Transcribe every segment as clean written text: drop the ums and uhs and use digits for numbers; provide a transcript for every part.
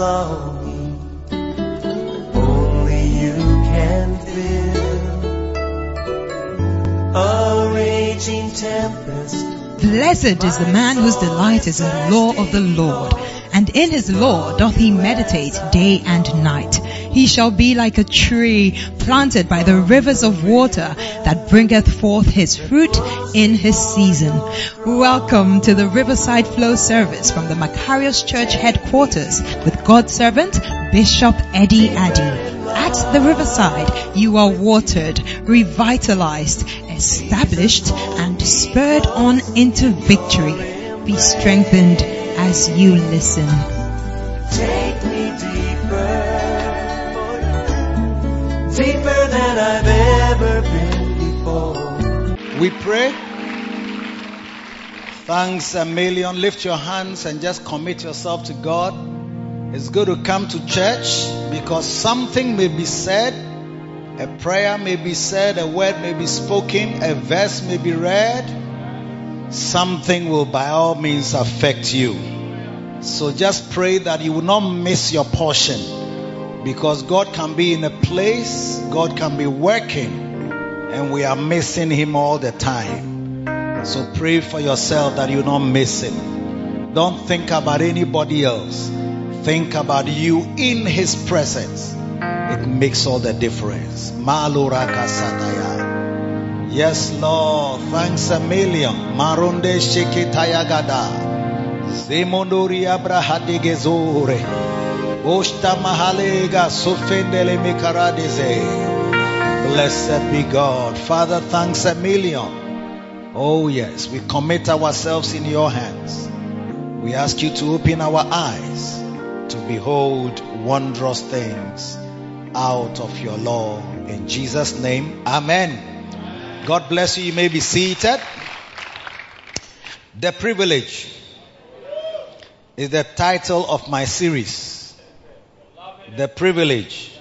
hollow heap only you can fill. A raging tempest. Blessed is the man whose delight is in the law of the Lord, and in his law doth he meditate day and night. He shall be like a tree planted by the rivers of water that bringeth forth his fruit in his season. Welcome to the Riverside Flow service from the Macarius Church headquarters with God's servant, Bishop Eddie Addy. At the Riverside, you are watered, revitalized, established, and spurred on into victory. Be strengthened as you listen. Take me deeper, deeper than I've ever been before. We pray. Thanks a million. Lift your hands and just commit yourself to God. It's good to come to church because something may be said, a prayer may be said, a word may be spoken, a verse may be read. Something will by all means affect you. So just pray that you will not miss your portion, because God can be in a place, God can be working, and we are missing Him all the time. So pray for yourself that you not miss Him. Don't think about anybody else. Think about you in His presence. It makes all the difference. Yes, Lord. Thanks a million. Marunde shikitaya gada. Zemondori abrahadigezore. Oshta mahalega sufendele mikaradeze. Blessed be God. Father, thanks a million. Oh yes, we commit ourselves in your hands. We ask you to open our eyes to behold wondrous things out of your law. In Jesus' name, amen. God bless you. You may be seated. The Privilege is the title of my series. The Privilege.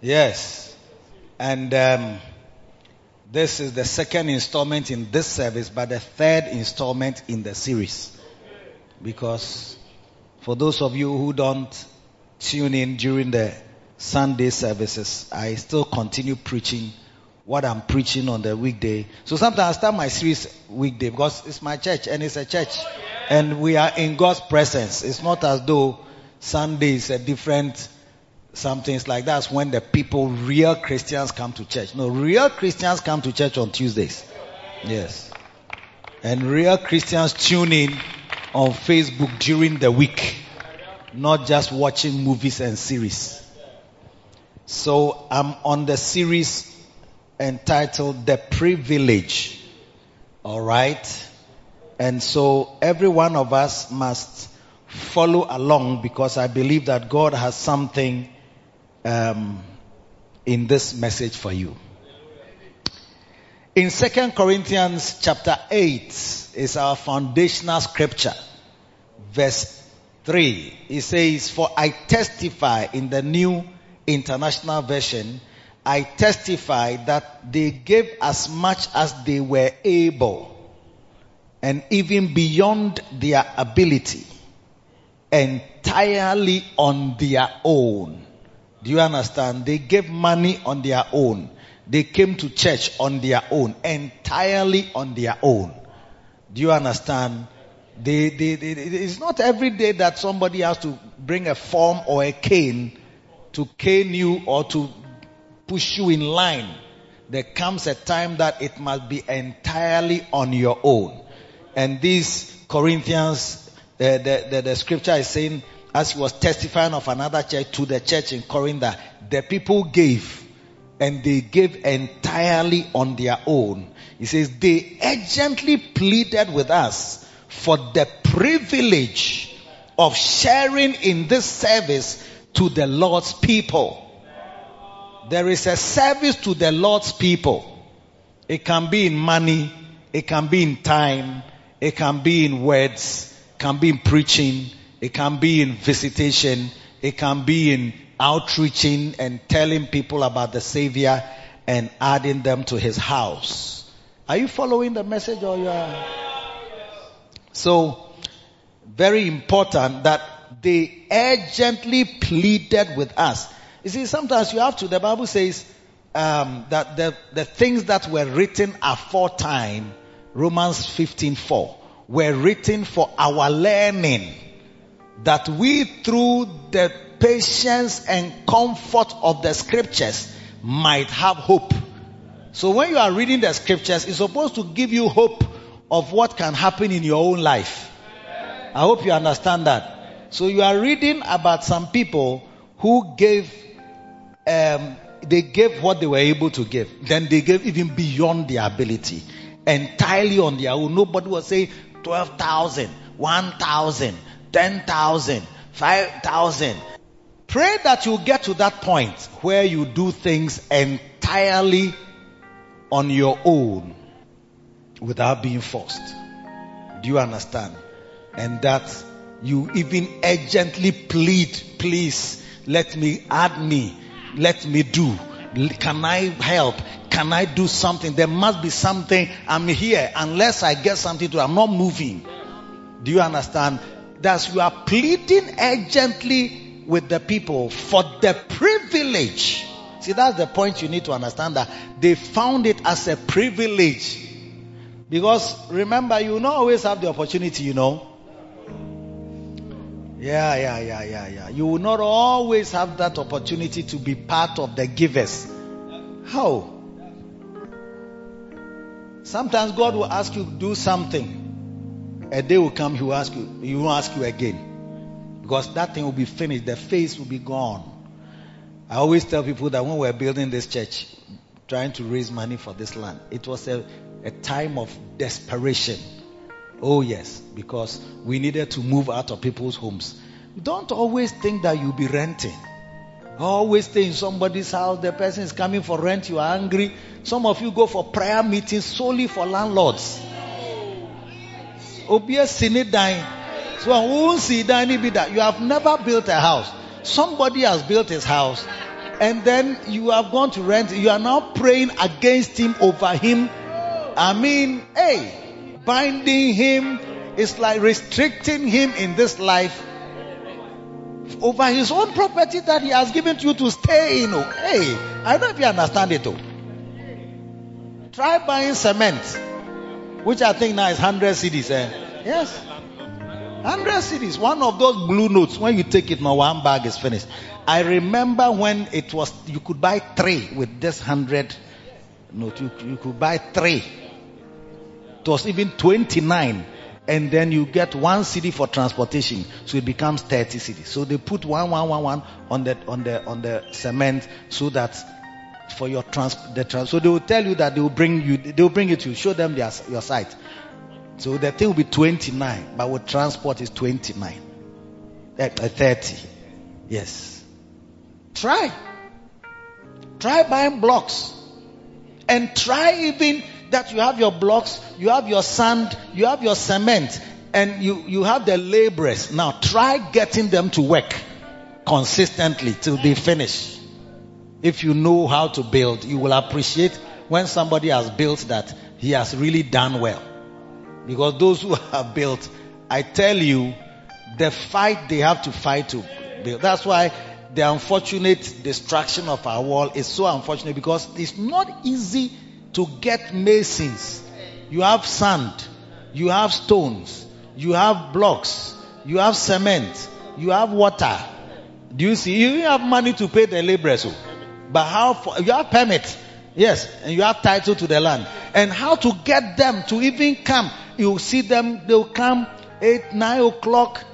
Yes. And this is the second installment in this service, but the third installment in the series. Because for those of you who don't tune in during the Sunday services, I still continue preaching what I'm preaching on the weekday. So sometimes I start my series weekday because it's my church and it's a church. And we are in God's presence. It's not as though Sunday is a different something. It's like that's when the people, real Christians, come to church. No, real Christians come to church on Tuesdays. Yes. And real Christians tune in on Facebook during the week, not just watching movies and series. So I'm on the series entitled The Privilege. All right? And so every one of us must follow along, because I believe that God has something in this message for you. In 2 Corinthians chapter 8 is our foundational scripture. Verse 3. It says, "For I testify," in the New International Version, "I testify that they gave as much as they were able, and even beyond their ability, entirely on their own." Do you understand? They gave money on their own. They came to church on their own, entirely on their own. Do you understand? It's not every day that somebody has to bring a form or a cane to cane you or to push you in line. There comes a time that it must be entirely on your own. And these Corinthians, the scripture is saying, as he was testifying of another church, to the church in Corinth, the people gave. And they gave entirely on their own. He says, "They urgently pleaded with us for the privilege of sharing in this service to the Lord's people." There is a service to the Lord's people. It can be in money. It can be in time. It can be in words. It can be in preaching. It can be in visitation. It can be in outreaching and telling people about the Savior and adding them to His house. Are you following the message, or you are? So, very important that they urgently pleaded with us. You see, sometimes you have to, the Bible says that the things that were written aforetime, Romans 15:4, were written for our learning, that we through the patience and comfort of the scriptures might have hope. So when you are reading the scriptures, it's supposed to give you hope of what can happen in your own life. I hope you understand that. So you are reading about some people who gave, they gave what they were able to give. Then they gave even beyond their ability, entirely on their own. Nobody was saying 12,000, 1,000, 10,000, 5,000. Pray that you get to that point where you do things entirely on your own without being forced. Do you understand? And that you even urgently plead, please, let me, add me, let me do. Can I help? Can I do something? There must be something. I'm here. Unless I get something to, I'm not moving. Do you understand? That you are pleading urgently with the people for the privilege. See, that's the point you need to understand, that they found it as a privilege. Because remember, you will not always have the opportunity, you know. Yeah. You will not always have that opportunity to be part of the givers. How? Sometimes God will ask you to do something. A day will come, He will ask you. He won't ask you again. Because that thing will be finished. The face will be gone. I always tell people that when we were building this church, trying to raise money for this land, it was a time of desperation. Oh yes, because we needed to move out of people's homes. Don't always think that you'll be renting. Always stay in somebody's house. The person is coming for rent. You are angry. Some of you go for prayer meetings solely for landlords. You have never built a house. Somebody has built his house, and then you have gone to rent. You are now praying against him, over him. I mean, hey, binding him is like restricting him in this life over his own property that he has given to you to stay in. Hey, I don't know if you understand it. Try buying cement, which I think now is 100 cedis. Yes. 100 cedis, one of those blue notes. When you take it, now one bag is finished. I remember when it was, you could buy 3 with this 100 note. You could buy 3. It was even 29, and then you get 1 cedi for transportation, so it becomes 30 cedi. So they put 1 on the cement, so that for your so they will tell you that they will bring it to you. Show them your site. So the thing will be 29, but with transport is 29. 30. Yes. Try buying blocks. And try even that you have your blocks, you have your sand, you have your cement, and you have the laborers. Now try getting them to work consistently till they finish. If you know how to build, you will appreciate when somebody has built that he has really done well. Because those who have built, I tell you, the fight they have to fight to build. That's why the unfortunate destruction of our wall is so unfortunate, because it's not easy to get masons. You have sand, you have stones, you have blocks, you have cement, you have water. Do you see? You have money to pay the laborers, but you have permit, yes, and you have title to the land, and how to get them to even come. You see them, they'll come 8, 9 o'clock.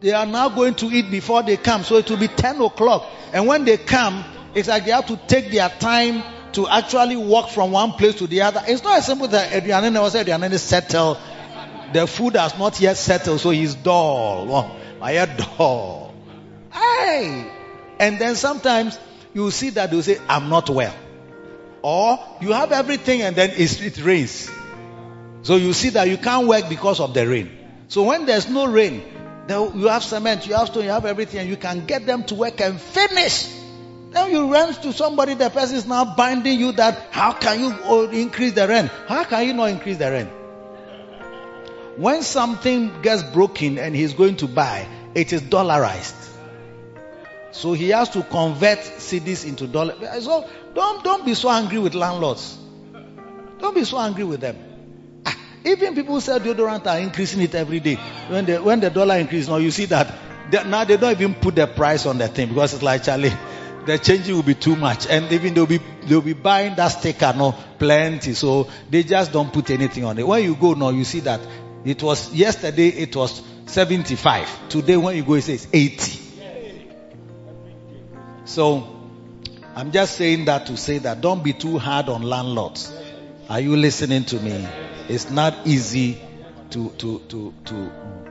They are now going to eat before they come. So it will be 10 o'clock. And when they come, it's like they have to take their time to actually walk from one place to the other. It's not as simple that Adrianene was settled. The food has not yet settled, so he's dull. Hey! And then sometimes you see that they'll say, I'm not well. Or you have everything and then it rains. So you see that you can't work because of the rain. So when there's no rain, you have cement, you have stone, you have everything, and you can get them to work and finish. Then you rent to somebody, the person is now binding you that how can you increase the rent? How can you not increase the rent? When something gets broken and he's going to buy, It is dollarized. So he has to convert cities into dollars. So don't be so angry with landlords. Don't be so angry with them. Even people who sell deodorant are increasing it every day. When the dollar increases, now you see that now they don't even put the price on the thing, because it's like, Charlie, the changing will be too much, and even they'll be buying that sticker now plenty, so they just don't put anything on it. When you go now, you see that it was yesterday it was 75. Today when you go, it says 80. So I'm just saying that to say that don't be too hard on landlords. Are you listening to me? It's not easy to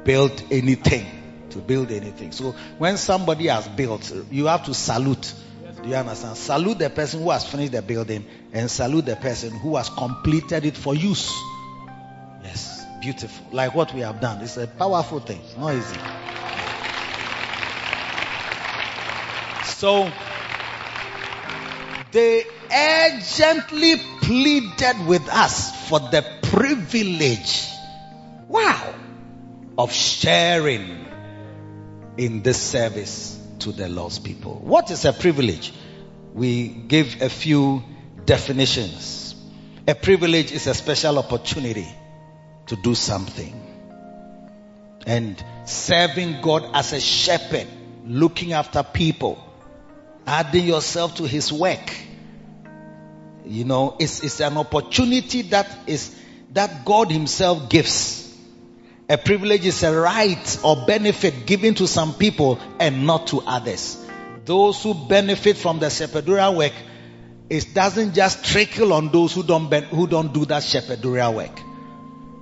build anything. So when somebody has built, you have to salute. Do you understand? Salute the person who has finished the building, and salute the person who has completed it for use. Yes, beautiful. Like what we have done. It's a powerful thing. It's not easy. So they urgently pleaded with us for the privilege. Wow. Of sharing in this service to the lost people. What is a privilege? We give a few definitions. A privilege is a special opportunity to do something. And serving God as a shepherd, looking after people, adding yourself to his work. You know, it's an opportunity that God himself gives. A privilege is a right or benefit given to some people and not to others. Those who benefit from the shepherdorial work, it doesn't just trickle on those who don't do that shepherdorial work.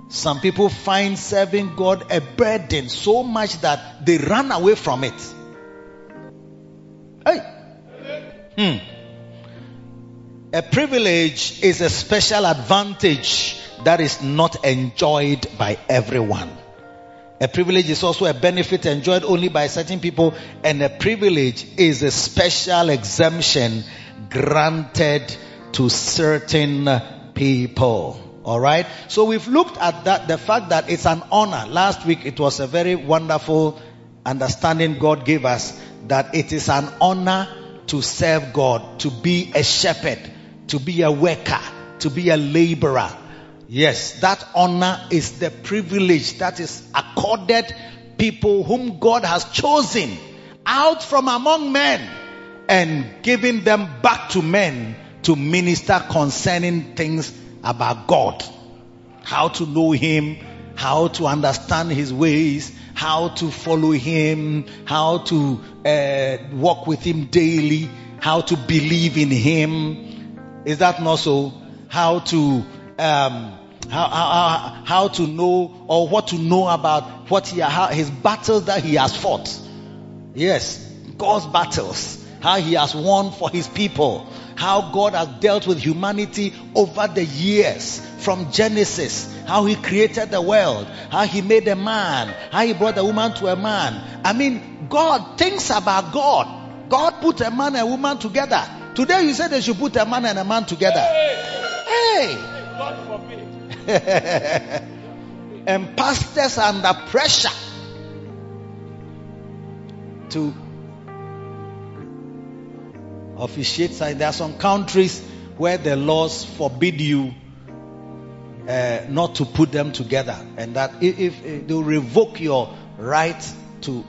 Some people find serving God a burden so much that they run away from it. Hey. A privilege is a special advantage that is not enjoyed by everyone. A privilege is also a benefit enjoyed only by certain people, and a privilege is a special exemption granted to certain people. All right? So we've looked at that, the fact that it's an honor. Last week it was a very wonderful understanding God gave us, that it is an honor to serve God, to be a shepherd, to be a worker, to be a laborer. Yes, that honor is the privilege that is accorded people whom God has chosen out from among men and giving them back to men to minister concerning things about God. How to know him, how to understand his ways, how to follow him, how to walk with him daily, how to believe in him. Is that not so? How to know, or what to know about his battles that he has fought. Yes, God's battles. How he has won for his people. How God has dealt with humanity over the years. From Genesis. How he created the world. How he made a man. How he brought a woman to a man. I mean, God thinks about God. God put a man and a woman together. Today you said they should put a man and a man together. Hey! God forbid. And pastors are under pressure to officiate. There are some countries where the laws forbid you not to put them together, and that if they revoke your right to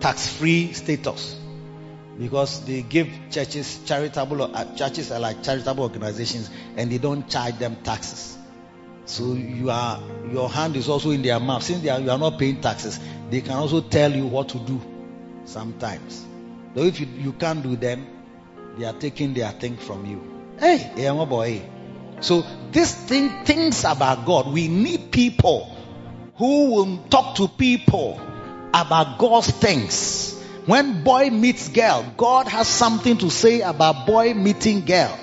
tax-free status. Because they give churches, churches are like charitable organizations, and they don't charge them taxes. So your hand is also in their mouth. Since you are not paying taxes, they can also tell you what to do sometimes. Though if you can't do them, they are taking their thing from you. Hey, my boy. So this thing thinks about God. We need people who will talk to people about God's things. When boy meets girl, God has something to say about boy meeting girl.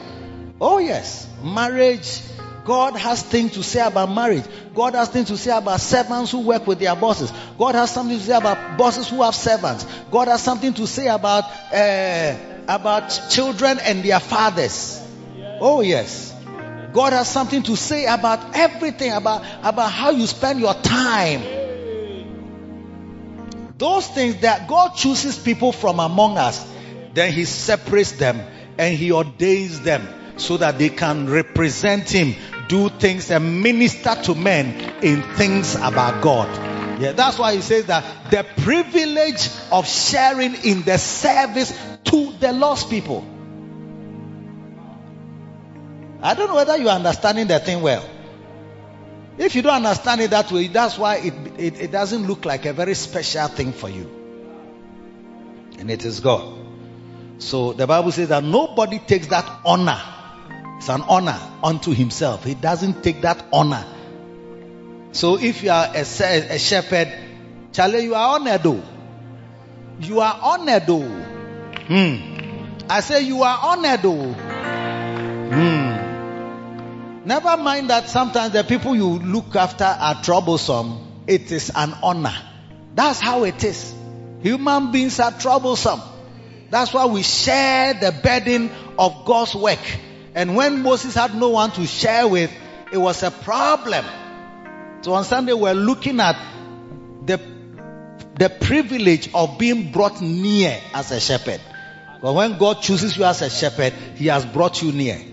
Oh yes, marriage, God has things to say about marriage. God has things to say about servants who work with their bosses. God has something to say about bosses who have servants. God has something to say about children and their fathers. Oh yes, God has something to say about everything, about how you spend your time. Those things that God chooses people from among us, then he separates them and he ordains them so that they can represent him, do things and minister to men in things about God. Yeah, that's why he says that the privilege of sharing in the service to the lost people. I don't know whether you are understanding the thing well. If you don't understand it that way, that's why it doesn't look like a very special thing for you. And it is God. So the Bible says that nobody takes that honor. It's an honor unto himself. He doesn't take that honor. So if you are a shepherd, Charlie, you are honored though. You are honored though. I say you are honored though. Never mind that sometimes the people you look after are troublesome. It is an honor. That's how it is. Human beings are troublesome. That's why we share the burden of God's work. And when Moses had no one to share with, it was a problem. So on Sunday we're looking at the privilege of being brought near as a shepherd. But when God chooses you as a shepherd, he has brought you near.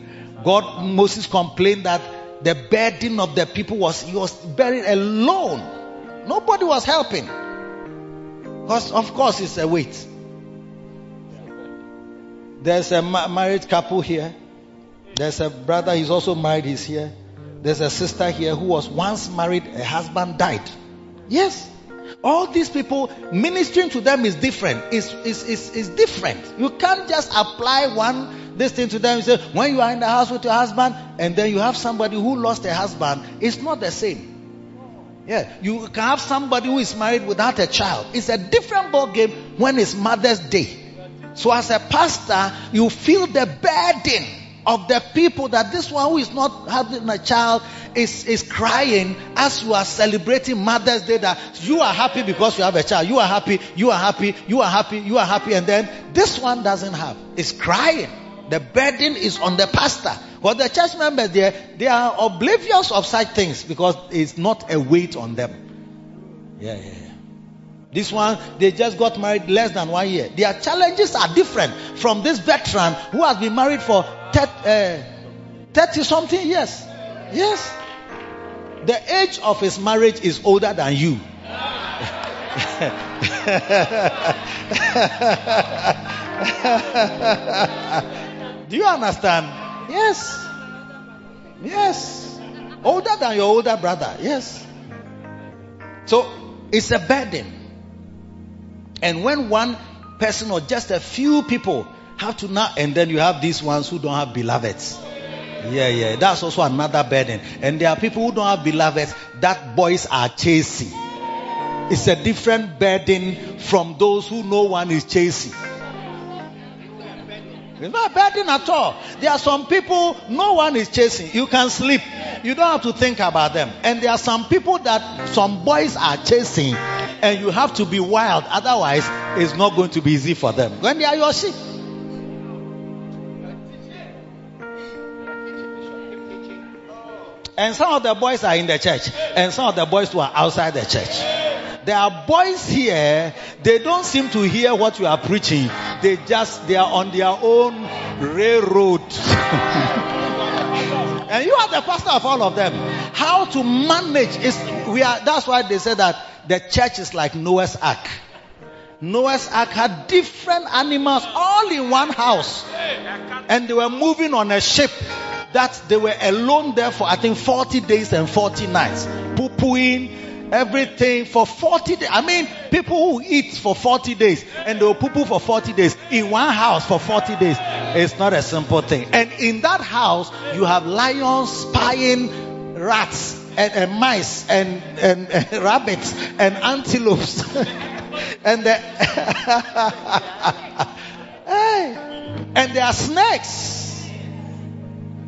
Moses complained that the burden of the people he was buried alone. Nobody was helping. Because of course it's a weight. There's a married couple here. There's a brother, he's also married, he's here. There's a sister here who was once married, her husband died. Yes. All these people, ministering to them is different. It's different. You can't just apply this thing to them. You say, when you are in the house with your husband, and then you have somebody who lost a husband, it's not the same. Yeah. You can have somebody who is married without a child. It's a different ball game when it's Mother's Day. So as a pastor, you feel the burden of the people that this one who is not having a child is crying as you are celebrating Mother's Day, that you are happy because you have a child. You are happy, you are happy, you are happy, you are happy, and then this one doesn't have. It's crying. The burden is on the pastor. Well, the church members they are oblivious of such things because it's not a weight on them. Yeah. This one, they just got married less than 1 year. Their challenges are different from this veteran who has been married for 30 something years. Yes. The age of his marriage is older than you. Do you understand? Yes. Yes. Older than your older brother. Yes. So it's a burden. And when one person or just a few people have to now, and then you have these ones who don't have beloveds. Yeah. That's also another burden. And there are people who don't have beloveds that boys are chasing. It's a different burden from those who no one is chasing. It's not a burden at all. There are some people no one is chasing. You can sleep. You don't have to think about them. And there are some people that some boys are chasing, and you have to be wild. Otherwise, it's not going to be easy for them. When they are your sheep. And some of the boys are in the church. And some of the boys who are outside the church. There are boys here. They don't seem to hear what you are preaching. They are on their own railroad. And you are the pastor of all of them. How to manage is that's why they say that the church is like Noah's Ark. Noah's Ark had different animals all in one house. And they were moving on a ship that they were alone there for, I think, 40 days and 40 nights. Poo-pooing, everything for 40 days. I mean, people who eat for 40 days and they will poo-poo for 40 days in one house for 40 days. It's not a simple thing. And in that house, you have lions, spying rats, and mice, and rabbits, and antelopes. And there are snakes.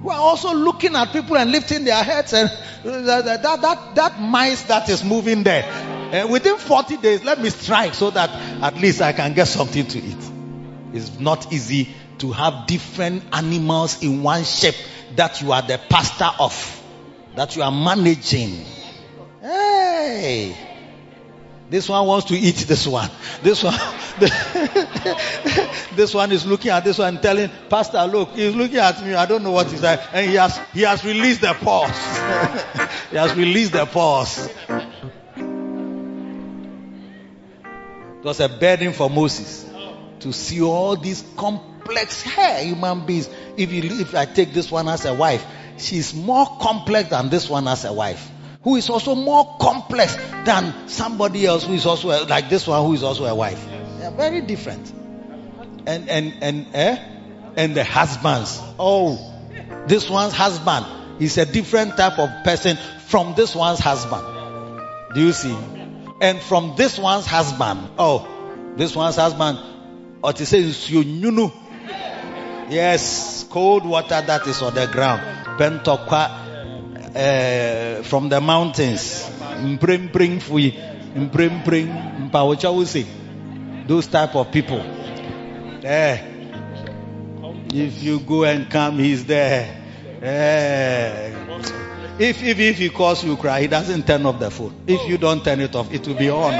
We are also looking at people and lifting their heads, and that mice that is moving there. And within 40 days, let me strike so that at least I can get something to eat. It's not easy to have different animals in one shape that you are the pastor of, that you are managing. Hey, This one wants to eat this one. This one, this one is looking at this one, telling Pastor, look, he's looking at me. I don't know what he's like. And he has released the pause. He has released the pause. It was a burden for Moses to see all these complex human beings. If I take this one as a wife, she's more complex than this one as a wife, who is also more complex than somebody else who is also like this one who is also a wife. They are very different. And the husbands. Oh, this one's husband is a different type of person from this one's husband. Do you see? And from this one's husband. Oh, this one's husband. Or to say you. Yes, cold water that is on the ground. Bentokwa. From the mountains, those type of people. If you go and come, he's there. If he calls you cry, he doesn't turn off the phone. If you don't turn it off, it will be on.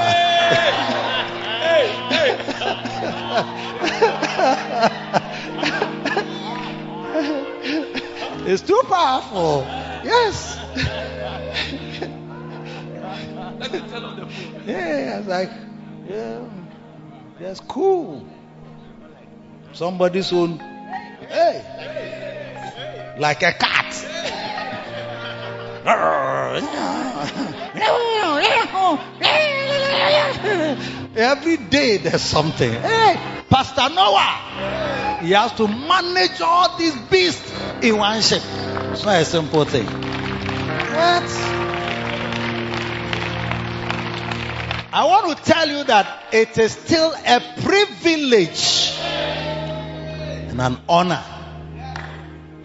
It's too powerful. Yes. Yeah, I was like, yeah, that's cool. Somebody soon, hey, like a cat. Every day there's something. Hey, Pastor Noah, he has to manage all these beasts in one shape. It's not a simple thing. What? I want to tell you that it is still a privilege and an honor,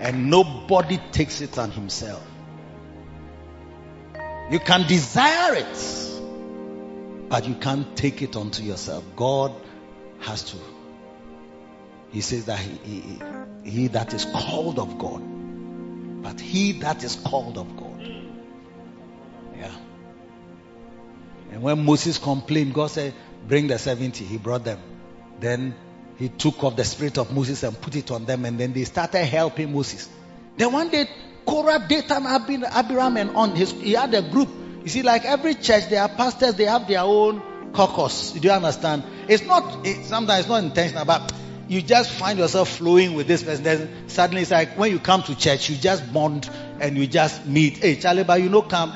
and nobody takes it on himself. You can desire it, but you can't take it onto yourself. God has to. He says that he that is called of God. But he that is called of God. Yeah. And when Moses complained, God said, bring the 70. He brought them. Then he took off the spirit of Moses and put it on them. And then they started helping Moses. Then one day, Korah, Dathan, Abiram, and on. He had a group. You see, like every church, there are pastors. They have their own caucus. Do you understand? Sometimes it's not intentional, but you just find yourself flowing with this person. Then suddenly it's like when you come to church, you just bond and you just meet. Hey, Charlie, but come.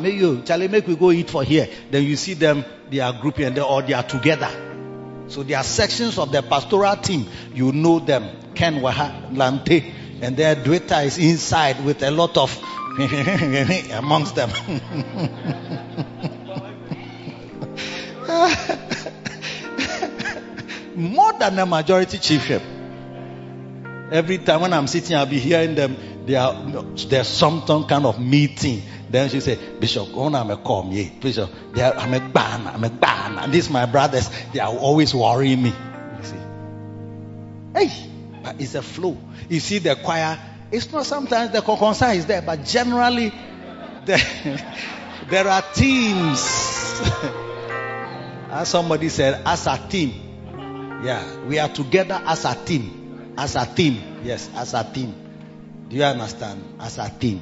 May you, Charlie, make we go eat for here. Then you see them, they are grouping and they are together. So there are sections of the pastoral team. You know them. Ken Waha Lante. And their Dweta is inside with a lot of amongst them. More than a majority chiefship. Every time when I'm sitting, I'll be hearing them. There's some kind of meeting. Then she say, Bishop, I'm a com, yeah. Bishop, I'm a ban. And these my brothers, they are always worrying me. You see, hey, but it's a flow. You see the choir. It's not sometimes the concern is there, but generally, there are teams. As somebody said, as a team. Yeah, we are together as a team. As a team. Yes, as a team. Do you understand? As a team.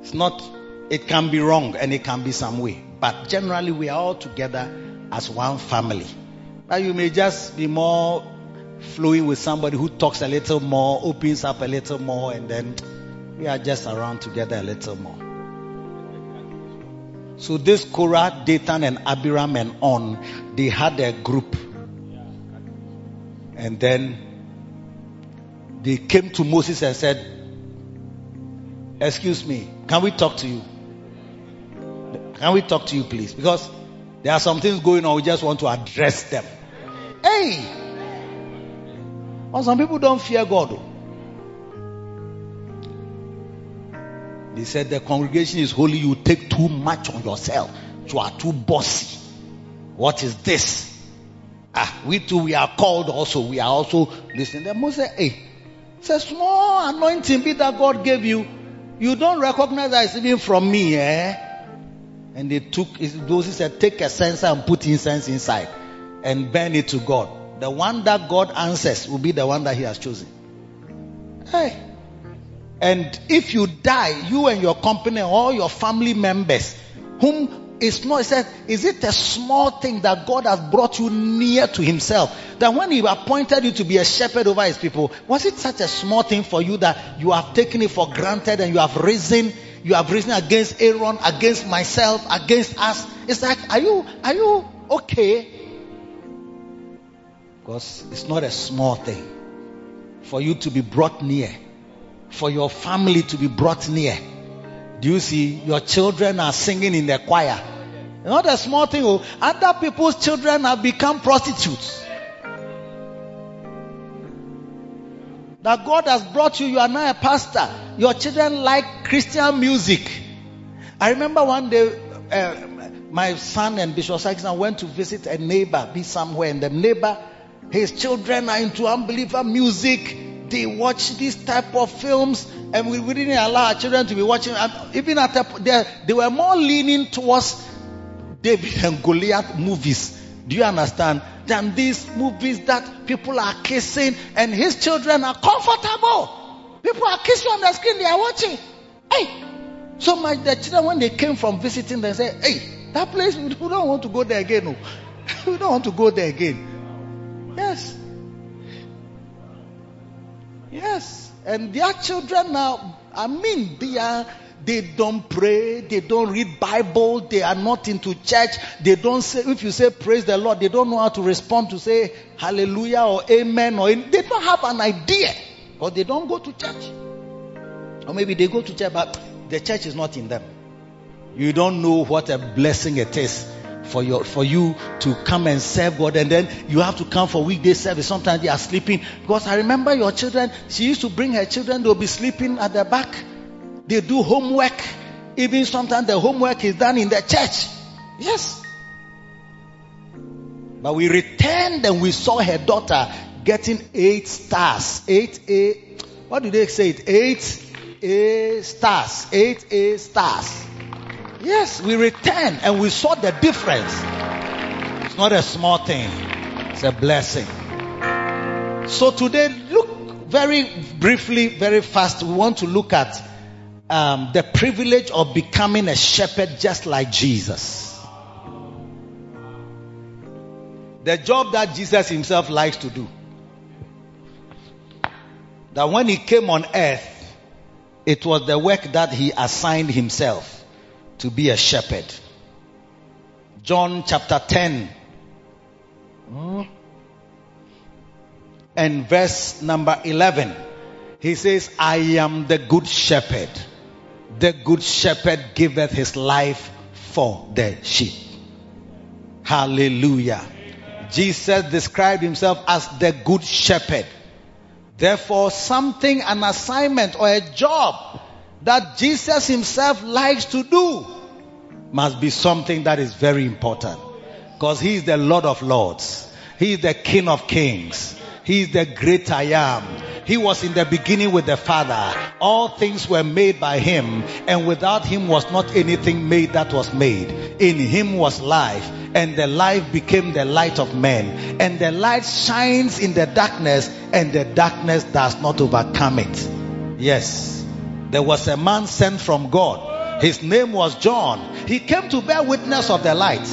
It's not, it can be wrong and it can be some way. But generally we are all together as one family. Now you may just be more flowing with somebody who talks a little more, opens up a little more, and then we are just around together a little more. So this Korah, Dathan, and Abiram and on, they had a group. And then they came to Moses and said, excuse me, can we talk to you? Can we talk to you, please? Because there are some things going on, we just want to address them. Hey! Well, some people don't fear God. Though. They said the congregation is holy. You take too much on yourself. You are too bossy. What is this? We too, we are called also. We are also listening. Then Moses said, hey, it's a small anointing bit that God gave you. You don't recognize that it's even from me. And they took, Moses said, take a censer and put incense inside and burn it to God. The one that God answers will be the one that he has chosen. Hey. And if you die, you and your company, all your family members, whom it's not, it says, is it a small thing that God has brought you near to himself? That when he appointed you to be a shepherd over his people, was it such a small thing for you that you have taken it for granted and you have risen against Aaron, against myself, against us? It's like, are you okay? Because it's not a small thing for you to be brought near, for your family to be brought near. Do you see? Your children are singing in the choir. Not a small thing. Other people's children have become prostitutes. That God has brought you. You are now a pastor. Your children like Christian music. I remember one day, my son and Bishop Saxon went to visit a neighbor, be somewhere, and the neighbor, his children are into unbeliever music. They watch these type of films, and we didn't allow our children to be watching. And even at they were more leaning towards David and Goliath movies. Do you understand? Than these movies that people are kissing, and his children are comfortable. People are kissing on the screen, they are watching. Hey, so the children, when they came from visiting, they said, "Hey, that place, we don't want to go there again. No. We don't want to go there again." Yes. Yes, and their children now, they don't pray, they don't read Bible, they are not into church, they don't say, if you say praise the Lord, they don't know how to respond to say hallelujah or amen, or they don't have an idea, or they don't go to church. Or maybe they go to church, but the church is not in them. You don't know what a blessing it is for you to come and serve God, and then you have to come for weekday service. Sometimes they are sleeping. Because I remember your children, she used to bring her children, they'll be sleeping at the back. They do homework. Even sometimes the homework is done in the church. Yes. But we returned and we saw her daughter getting 8 stars. 8A, what do they say? 8A stars. 8A stars. Yes, we returned and we saw the difference. It's not a small thing. It's a blessing. So today, look very briefly, very fast. We want to look at the privilege of becoming a shepherd just like Jesus. The job that Jesus himself likes to do. That when he came on earth, it was the work that he assigned himself. To be a shepherd. John chapter 10 and verse number 11. He says, I am the good shepherd. The good shepherd giveth his life for the sheep. Hallelujah. Amen. Jesus described himself as the good shepherd. Therefore, an assignment or a job that Jesus himself likes to do must be something that is very important. Because he is the Lord of Lords. He is the King of Kings. He is the great I am. He was in the beginning with the Father. All things were made by him, and without him was not anything made that was made. In him was life, and the life became the light of men. And the light shines in the darkness, and the darkness does not overcome it. Yes. There was a man sent from God. His name was John. He came to bear witness of the light.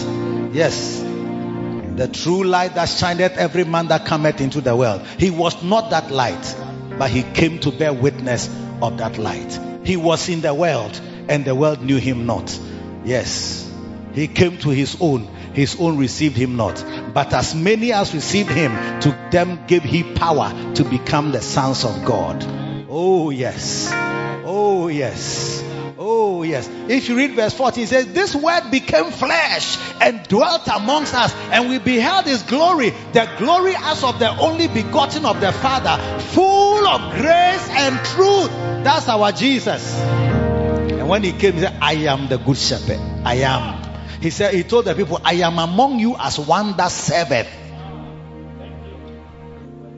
Yes. The true light that shineth every man that cometh into the world. He was not that light, but he came to bear witness of that light. He was in the world, and the world knew him not. Yes. He came to his own. His own received him not. But as many as received him, to them gave he power to become the sons of God. Oh, yes. Oh, yes. Oh, yes. If you read verse 14, it says, this word became flesh and dwelt amongst us, and we beheld his glory, the glory as of the only begotten of the Father, full of grace and truth. That's our Jesus. And when he came, he said, I am the good shepherd. I am. He said, he told the people, I am among you as one that serveth.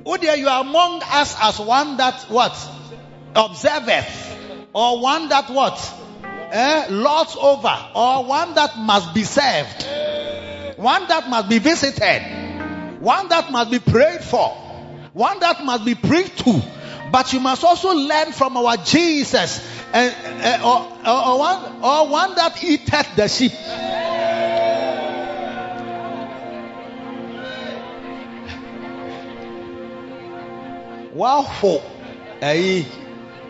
Oh dear, you are among us as one that what? Observeth. Or one that what? Lords over, or one that must be served, one that must be visited, one that must be prayed for, one that must be preached to. But you must also learn from our Jesus, or one that eateth the sheep. Waho,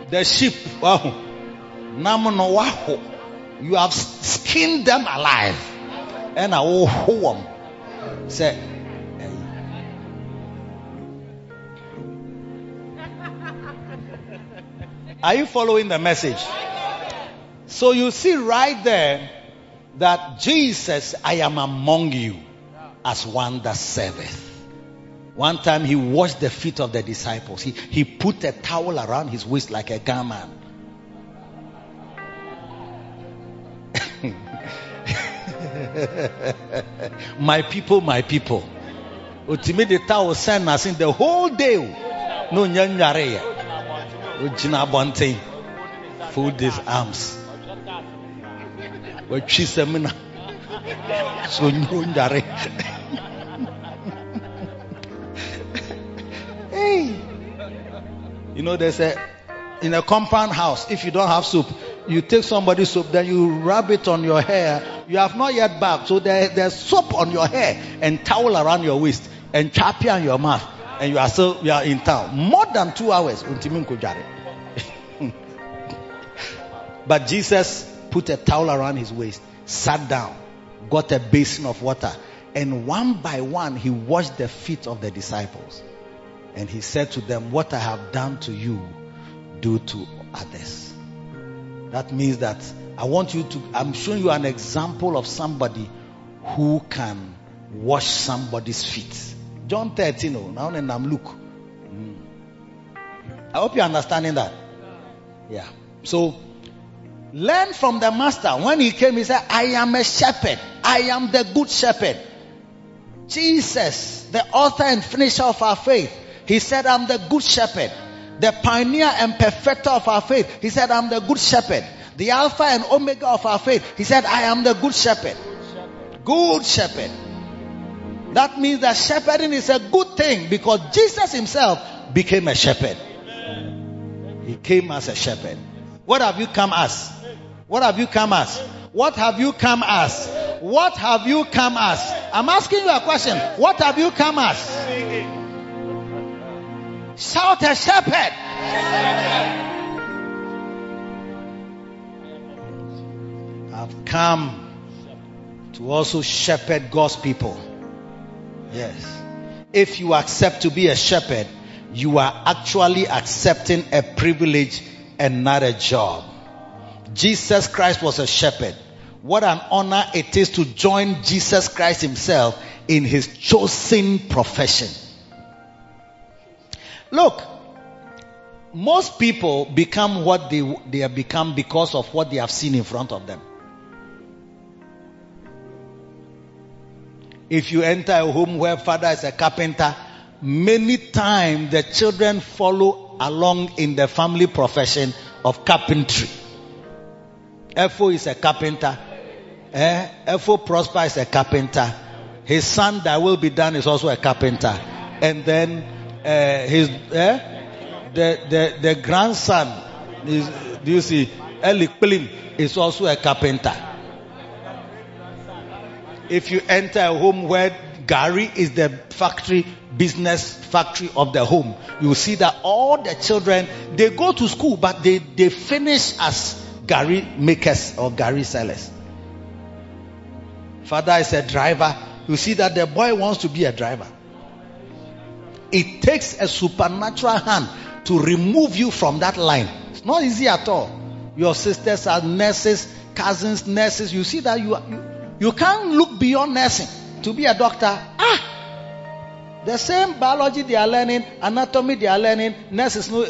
the sheep. Wow. You have skinned them alive. And I will hold them. Say, are you following the message? So you see right there that Jesus, I am among you as one that serveth. One time he washed the feet of the disciples. He put a towel around his waist like a garment. My people, my people. Ultimate towel send us in the whole day. No nyanyare. Ujina bonte. Fold his arms. Wechisemina. So nyanyare. Hey. You know they say in a compound house, if you don't have soap, you take somebody's soap, then you rub it on your hair. You have not yet bathed, so there's soap on your hair and towel around your waist and chappy on your mouth, and you are in town. More than 2 hours. But Jesus put a towel around his waist, sat down, got a basin of water, and one by one he washed the feet of the disciples. And he said to them, what I have done to you, do to others. That means that I'm showing you an example of somebody who can wash somebody's feet. John 13, now and I'm Luke. I hope you're understanding that. Yeah. So, learn from the master. When he came, he said, I am a shepherd. I am the good shepherd. Jesus, the author and finisher of our faith. He said, I'm the good shepherd. The pioneer and perfecter of our faith. He said, I'm the good shepherd. The alpha and omega of our faith. He said, I am the good shepherd. Good shepherd. That means that shepherding is a good thing because Jesus himself became a shepherd. Amen. He came as a shepherd. What have you come as? What have you come as? What have you come as? What have you come as? I'm asking you a question. What have you come as? Shout a shepherd. I've come to also shepherd God's people. Yes. If you accept to be a shepherd, you are actually accepting a privilege and not a job. Jesus Christ was a shepherd. What an honor it is to join Jesus Christ himself in his chosen profession. Look, most people become what they have become because of what they have seen in front of them. If you enter a home where father is a carpenter, many times the children follow along in the family profession of carpentry. Efo is a carpenter. Efo Prosper is a carpenter. His son that will be done is also a carpenter. And then the grandson is, do you see, Elik Pilim is also a carpenter. If you enter a home where Gari is the business factory of the home, you see that all the children, they go to school, but they finish as Gari makers or Gari sellers. Father is a driver. You see that the boy wants to be a driver. It takes a supernatural hand to remove you from that line. It's not easy at all. Your sisters are nurses, cousins nurses. You see that you can't look beyond nursing to be a doctor. The same biology they are learning, anatomy they are learning. Nurses know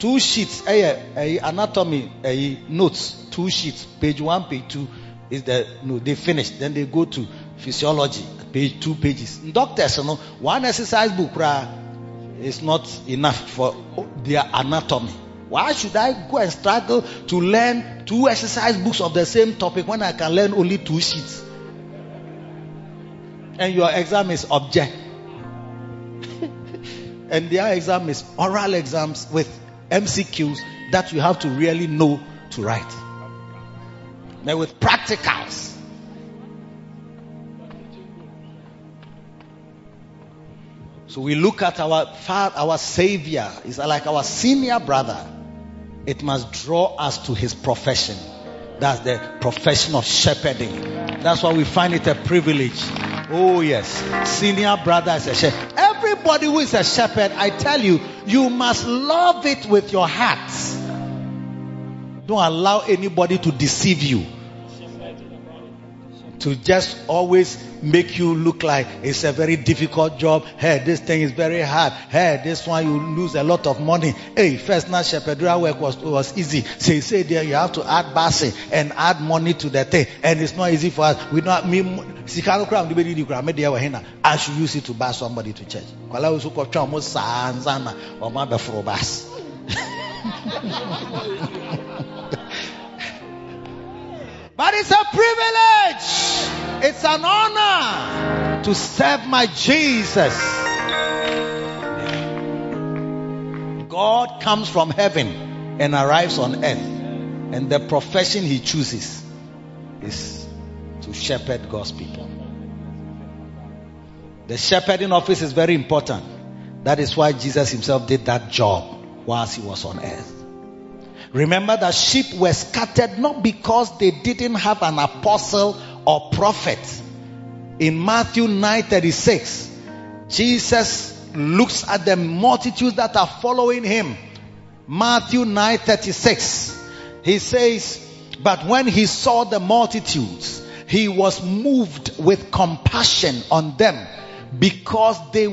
2 sheets, anatomy notes, 2 sheets, page 1, page 2 is the no. They finish, then they go to physiology. Page 2 pages. Doctors, you know, one exercise book is not enough for their anatomy. Why should I go and struggle to learn two exercise books of the same topic when I can learn only two sheets? And your exam is object. And their exam is oral exams with MCQs that you have to really know to write. Then with practicals. So we look at our Savior. It's like our senior brother. It must draw us to his profession. That's the profession of shepherding. That's why we find it a privilege. Oh yes, senior brother is a shepherd. Everybody who is a shepherd, I tell you, you must love it with your heart. Don't allow anybody to deceive you. To just always make you look like it's a very difficult job. Hey, this thing is very hard. Hey, this one you lose a lot of money. Hey, first night shepherdura work was easy. So you say there you have to add bassy and add money to the thing. And it's not easy for us. We don't mean I should use it to buy somebody to church. But it's a privilege. It's an honor to serve my Jesus. God comes from heaven and arrives on earth. And the profession he chooses is to shepherd God's people. The shepherding office is very important. That is why Jesus himself did that job whilst he was on earth. Remember that sheep were scattered not because they didn't have an apostle or prophet. In Matthew 9:36, Jesus looks at the multitudes that are following him. Matthew 9:36, he says, but when he saw the multitudes, he was moved with compassion on them because they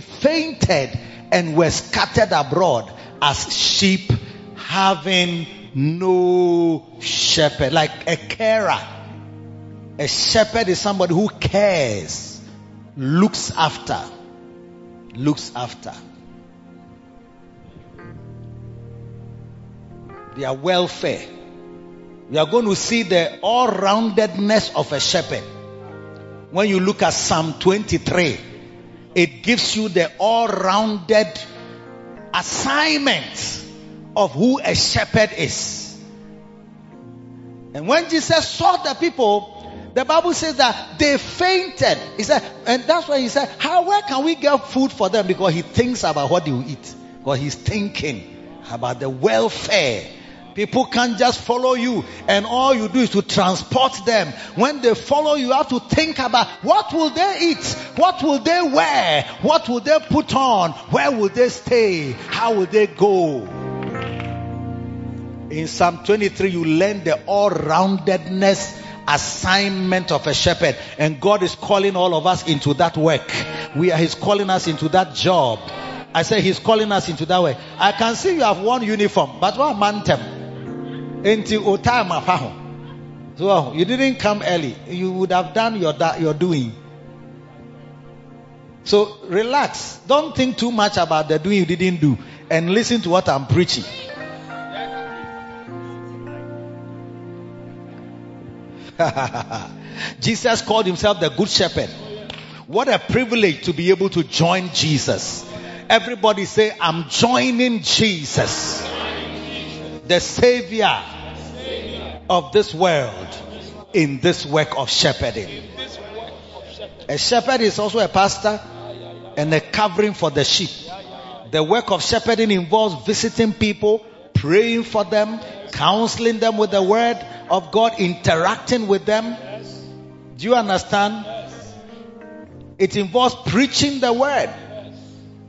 fainted and were scattered abroad as sheep having no shepherd. Like a carer. A shepherd is somebody who cares. Looks after. Looks after. Their welfare. We are going to see the all-roundedness of a shepherd. When you look at Psalm 23, it gives you the all-rounded assignment of who a shepherd is. And when Jesus saw the people, the Bible says that they fainted. He said, and that's why he said, where can we get food for them? Because he thinks about what you eat. Because he's thinking about the welfare. People can't just follow you and all you do is to transport them. When they follow you, you have to think about what will they eat? What will they wear? What will they put on? Where will they stay? How will they go? In Psalm 23, you learn the all-roundedness assignment of a shepherd. And God is calling all of us into that work. He's calling us into that job. I say he's calling us into that work. I can see you have one uniform, but what mantem? Until time. So you didn't come early. You would have done your doing. So relax. Don't think too much about the doing you didn't do. And listen to what I'm preaching. Jesus called himself the Good Shepherd. What a privilege to be able to join Jesus. Everybody say, I'm joining Jesus. The Savior of this world in this work of shepherding. A shepherd is also a pastor and a covering for the sheep. The work of shepherding involves visiting people, praying for them, counseling them with the word of God, interacting with them. Yes. Do you understand? Yes. It involves preaching the word.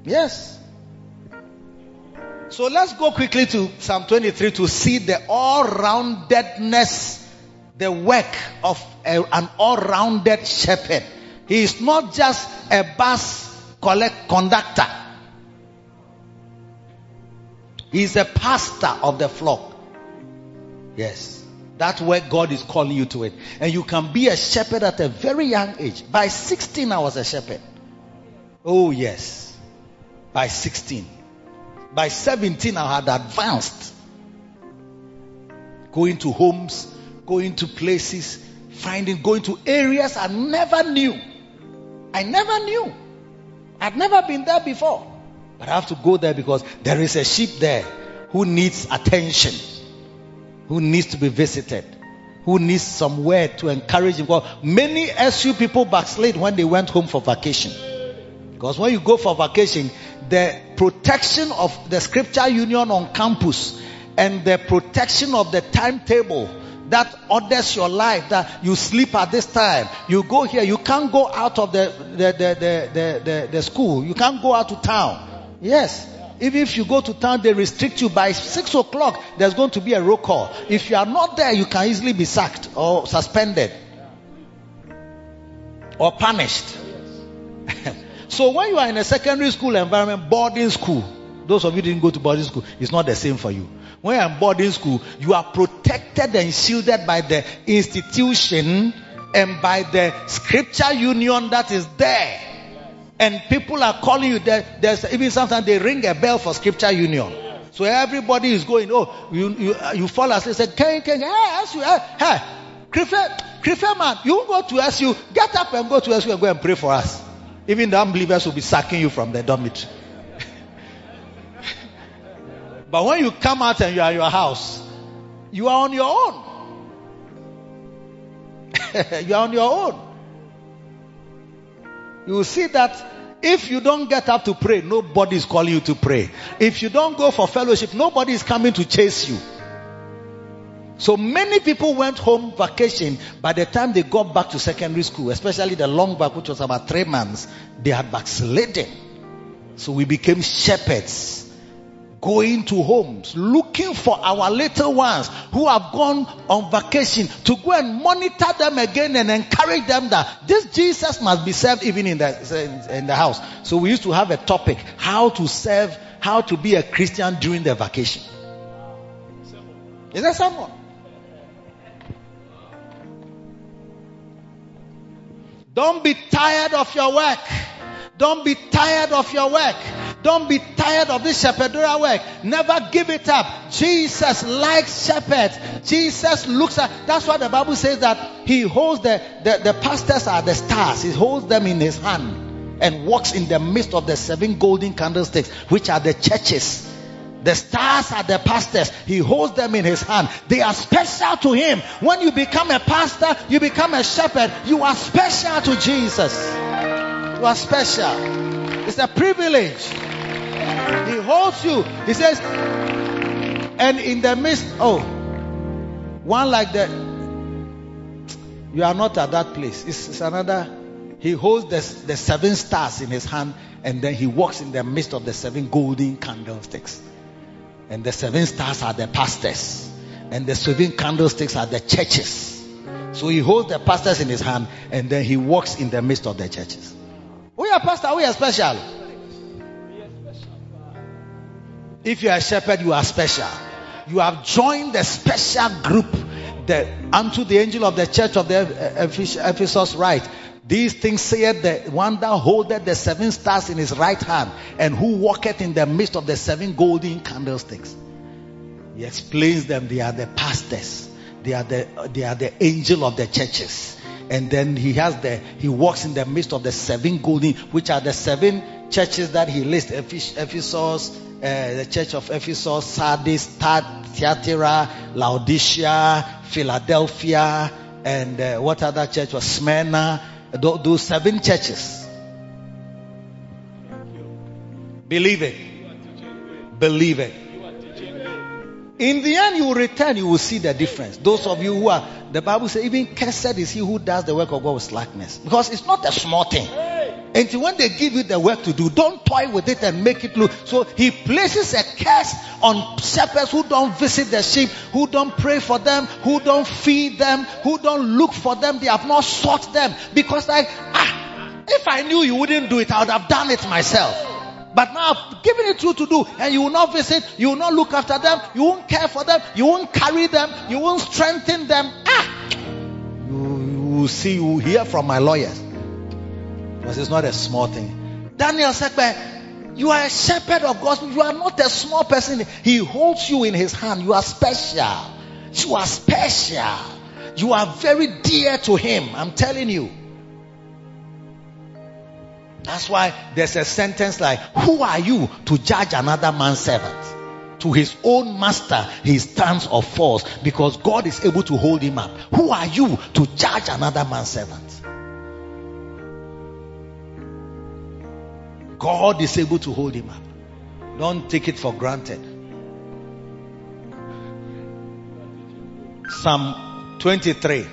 Yes. So let's go quickly to Psalm 23 to see the all-roundedness, the work of an all-rounded shepherd. He is not just a bus conductor. He is a pastor of the flock. Yes. That's where God is calling you to it. And you can be a shepherd at a very young age. By 16, I was a shepherd. Oh, yes. By 16. By 17, I had advanced. going to homes, going to places, going to areas I never knew. I'd never been there before. But I have to go there because there is a sheep there who needs attention, who needs to be visited, who needs some word to encourage him. Because many SU people backslid when they went home for vacation. Because when you go for vacation, the protection of the Scripture Union on campus and the protection of the timetable that orders your life, that you sleep at this time, you go here, you can't go out of the school, you can't go out to town. Yes. Even if you go to town, they restrict you. By 6 o'clock, there's going to be a roll call. If you are not there, you can easily be sacked or suspended or punished. So when you are in a secondary school environment, boarding school, those of you who didn't go to boarding school, it's not the same for you. When you are in boarding school, you are protected and shielded by the institution and by the Scripture Union that is there. And people are calling you. There's even sometimes they ring a bell for Scripture Union. So everybody is going, oh, you fall asleep. Say, can I ask you? Hey, man, you go to SU. Get up and go to SU and go and pray for us. Even the unbelievers will be sacking you from the dormitory. But when you come out and you are in your house, you are on your own. You are on your own. You will see that if you don't get up to pray, nobody is calling you to pray. If you don't go for fellowship, nobody is coming to chase you. So many people went home vacation. By the time they got back to secondary school, especially the long back, which was about 3 months, they had backslidden. So we became shepherds, going to homes, looking for our little ones who have gone on vacation, to go and monitor them again and encourage them that this Jesus must be served even in the house. So we used to have a topic, how to be a Christian during the vacation. Is there someone? Don't be tired of your work. Don't be tired of your work. Don't be tired of this shepherdura work. Never give it up. Jesus likes shepherds. Jesus looks at... That's why the Bible says that he holds the pastors are the stars. He holds them in his hand and walks in the midst of the 7 golden candlesticks, which are the churches. The stars are the pastors. He holds them in his hand. They are special to him. When you become a pastor, you become a shepherd. You are special to Jesus. You are special. It's a privilege. He holds you. He says, and in the midst, one like that, you are not at that place. It's another. He holds the 7 stars in his hand, and then he walks in the midst of the 7 golden candlesticks. And the 7 stars are the pastors, and the 7 candlesticks are the churches. So he holds the pastors in his hand, and then he walks in the midst of the churches. We are pastor, we are special. If you are a shepherd, you are special. You have joined the special group. Unto the angel of the church of the Ephesus write, these things saith the one that holdeth the 7 stars in his right hand, and who walketh in the midst of the 7 golden candlesticks. He explains them. They are the pastors. They are the angel of the churches. And then he walks in the midst of the 7 golden, which are the 7 churches that he lists: Ephesus, the church of Ephesus, Sardis, Thyatira, Laodicea, Philadelphia, and what other church was Smyrna? Those 7 churches. Believe it. Believe it. In the end, you will return, you will see the difference. Those of you who are, the Bible says, even cursed is he who does the work of God with slackness. Because it's not a small thing. And when they give you the work to do, don't toy with it and make it look. So he places a curse on shepherds who don't visit the sheep, who don't pray for them, who don't feed them, who don't look for them. They have not sought them. Because if I knew you wouldn't do it, I would have done it myself. But now I've given it to you to do, and you will not visit, you will not look after them, you won't care for them, you won't carry them, you won't strengthen them. You will see, you will hear from my lawyers. Because it's not a small thing. Daniel said, you are a shepherd of gospel, you are not a small person. He holds you in his hand, you are special. You are special. You are very dear to him. I'm telling you. That's why there's a sentence like, who are you to judge another man's servant? To his own master, he stands or falls, because God is able to hold him up. Who are you to judge another man's servant? God is able to hold him up. Don't take it for granted. Psalm 23.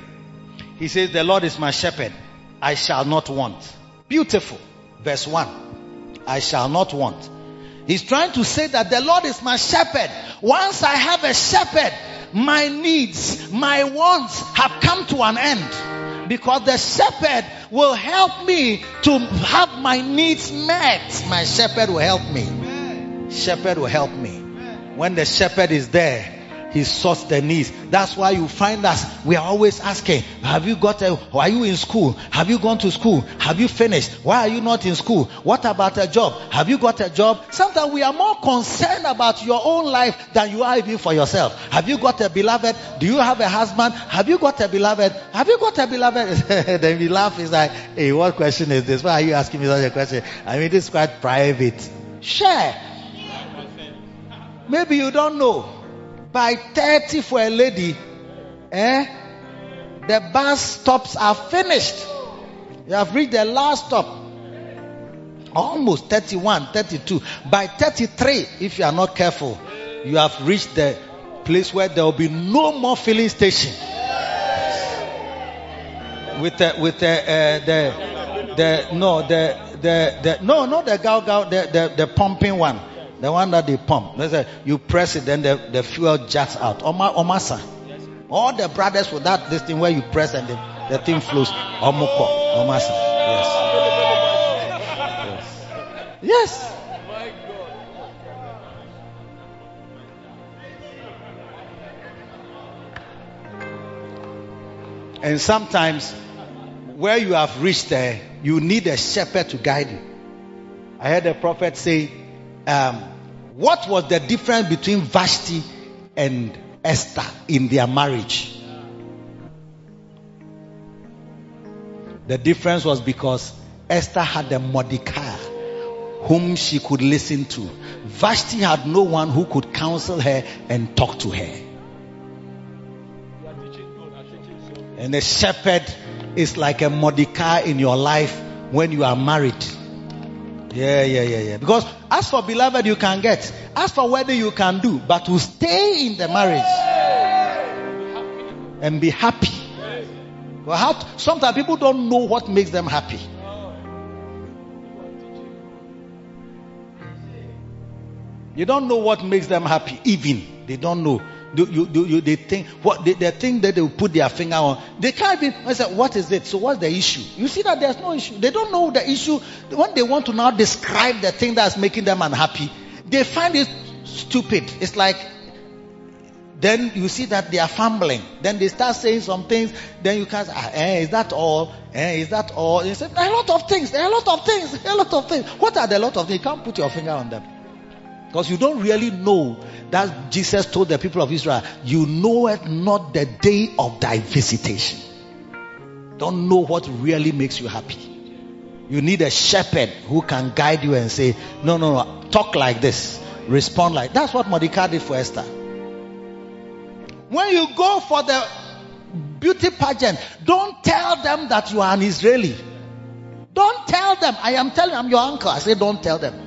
He says, the Lord is my shepherd. I shall not want. Beautiful. Verse 1. I shall not want. He's trying to say that the Lord is my shepherd. Once I have a shepherd, my needs, my wants have come to an end. Because the shepherd will help me to have my needs met. My shepherd will help me. Amen. Shepherd will help me. Amen. When the shepherd is there, he sorts the needs. That's why you find us, we are always asking, are you in school? Have you gone to school? Have you finished? Why are you not in school? What about a job? Have you got a job? Sometimes we are more concerned about your own life than you are even for yourself. Have you got a beloved? Do you have a husband? Have you got a beloved? Have you got a beloved? Then we laugh. It's like, hey, what question is this? Why are you asking me such a question? I mean, this is quite private. Share. Maybe you don't know. By 30 for a lady, the bus stops are finished. You have reached the last stop. Almost 31, 32. By 33, if you are not careful, you have reached the place where there will be no more filling station. Not the pumping one. The one that they pump. You press it, then the fuel jets out. Omasa. All the brothers without this thing where you press and the thing flows. Omoko. Omasa. Yes. Yes. And sometimes where you have reached there, you need a shepherd to guide you. I heard a prophet say, what was the difference between Vashti and Esther in their marriage? The difference was because Esther had a Mordecai whom she could listen to. Vashti had no one who could counsel her and talk to her. And a shepherd is like a Mordecai in your life when you are married. Yeah. Because as for beloved, you can get. As for wedding, you can do. But to stay in the marriage and be happy. Well, sometimes people don't know what makes them happy. You don't know what makes them happy. Even they don't know. They think what they think that they will put their finger on. They can't even. I said, what is it? So what's the issue? You see that there's no issue. They don't know the issue. When they want to now describe the thing that's making them unhappy, they find it stupid. It's like, then you see that they are fumbling. Then they start saying some things. Then you can say, is that all? Is that all? You say, there are a lot of things. What are the lot of things? You can't put your finger on them. Because you don't really know that Jesus told the people of Israel, you know it not the day of thy visitation. Don't know what really makes you happy. You need a shepherd who can guide you and say, no, talk like this, respond like that's what Mordecai did for Esther. When you go for the beauty pageant, don't tell them that you are an Israeli. Don't tell them. I am telling them, I'm your uncle. I say, don't tell them.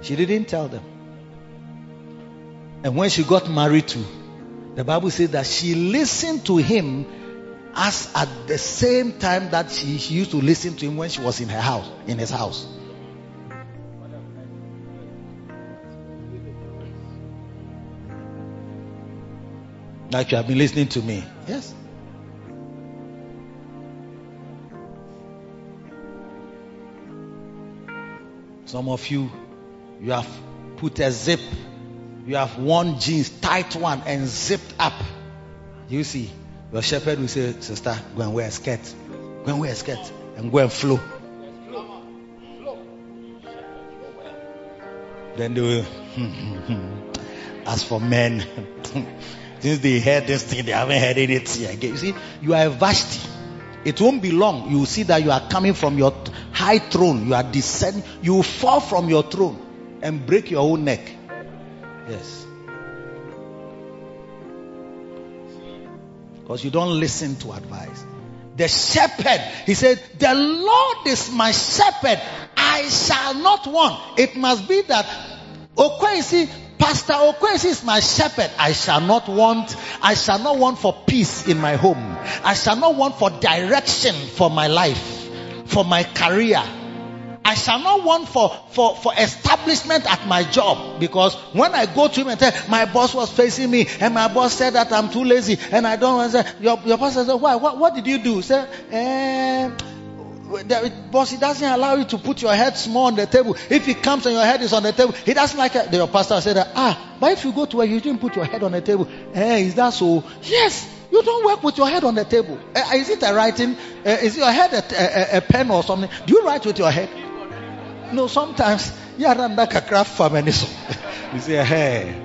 She didn't tell them. And when she got married to, the Bible says that she listened to him as at the same time that she used to listen to him when she was in her house, in his house. Like you have been listening to me. Yes. Some of you have put a zip. You have worn jeans, tight one, and zipped up. You see, your shepherd will say, sister, go and wear a skirt. Go and wear a skirt and go and flow. Then they will, As for men, since they heard this thing, they haven't heard anything again. You see, you are a Vashti. It won't be long. You will see that you are coming from your high throne. You are descending. You will fall from your throne and break your own neck. Yes. Because you don't listen to advice. The shepherd, he said, the Lord is my shepherd. I shall not want. It must be that, Pastor Okwesi is my shepherd. I shall not want. I shall not want for peace in my home. I shall not want for direction for my life, for my career. I shall not want for establishment at my job, because when I go to him and tell my boss was facing me and my boss said that I'm too lazy and I don't want to say, your pastor said, why? What did you do? He said, boss, he doesn't allow you to put your head small on the table. If he comes and your head is on the table, he doesn't like it. Your pastor said that, but if you go to work, you didn't put your head on the table. Is that so? Yes, you don't work with your head on the table. Is it a writing? Is your head a pen or something? Do you write with your head? No, sometimes you craft feminism. You say, hey.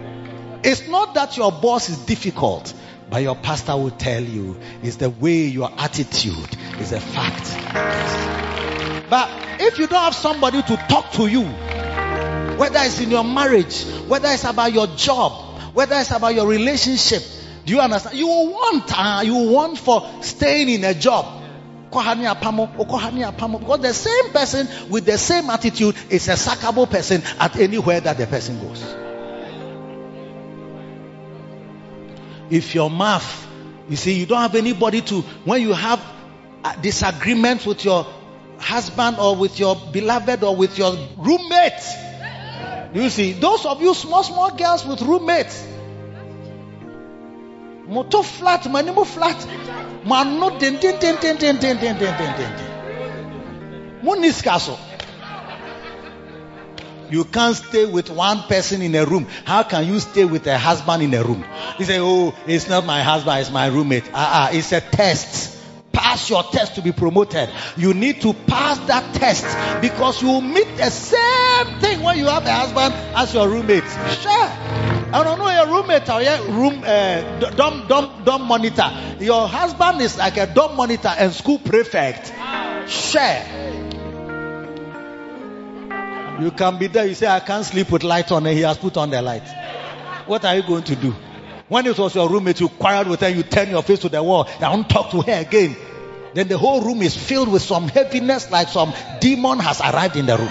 It's not that your boss is difficult, but your pastor will tell you it's the way your attitude is a fact. Yes. But if you don't have somebody to talk to you, whether it's in your marriage, whether it's about your job, whether it's about your relationship, do you understand? You will want, for staying in a job. Because the same person with the same attitude is a sackable person at anywhere that the person goes. If your mouth, you see, you don't have anybody to, when you have disagreements with your husband or with your beloved or with your roommate, you see, those of you small girls with roommates, moto flat, manimo flat, mano den. You can't stay with one person in a room. How can you stay with a husband in a room? You say, oh, it's not my husband, it's my roommate. It's a test. Pass your test to be promoted. You need to pass that test, because you will meet the same thing when you have a husband as your roommate. Sure. I don't know your roommate or your room dorm monitor. Your husband is like a dorm monitor and school prefect. Share. You can be there. You say, I can't sleep with light on, and he has put on the light. What are you going to do? When it was your roommate, you quarreled with her. You turn your face to the wall. I don't talk to her again. Then the whole room is filled with some heaviness, like some demon has arrived in the room.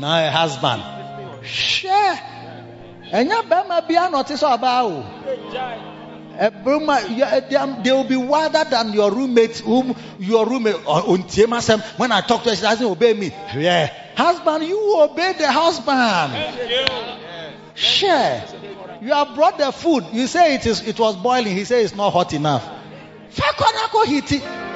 Now a husband. Share. They will be wilder than your roommates, whom your roommate, when I talk to her, she doesn't obey me. Yeah. Husband, you obey the husband. Share. You have brought the food. You say it was boiling. He says it's not hot enough.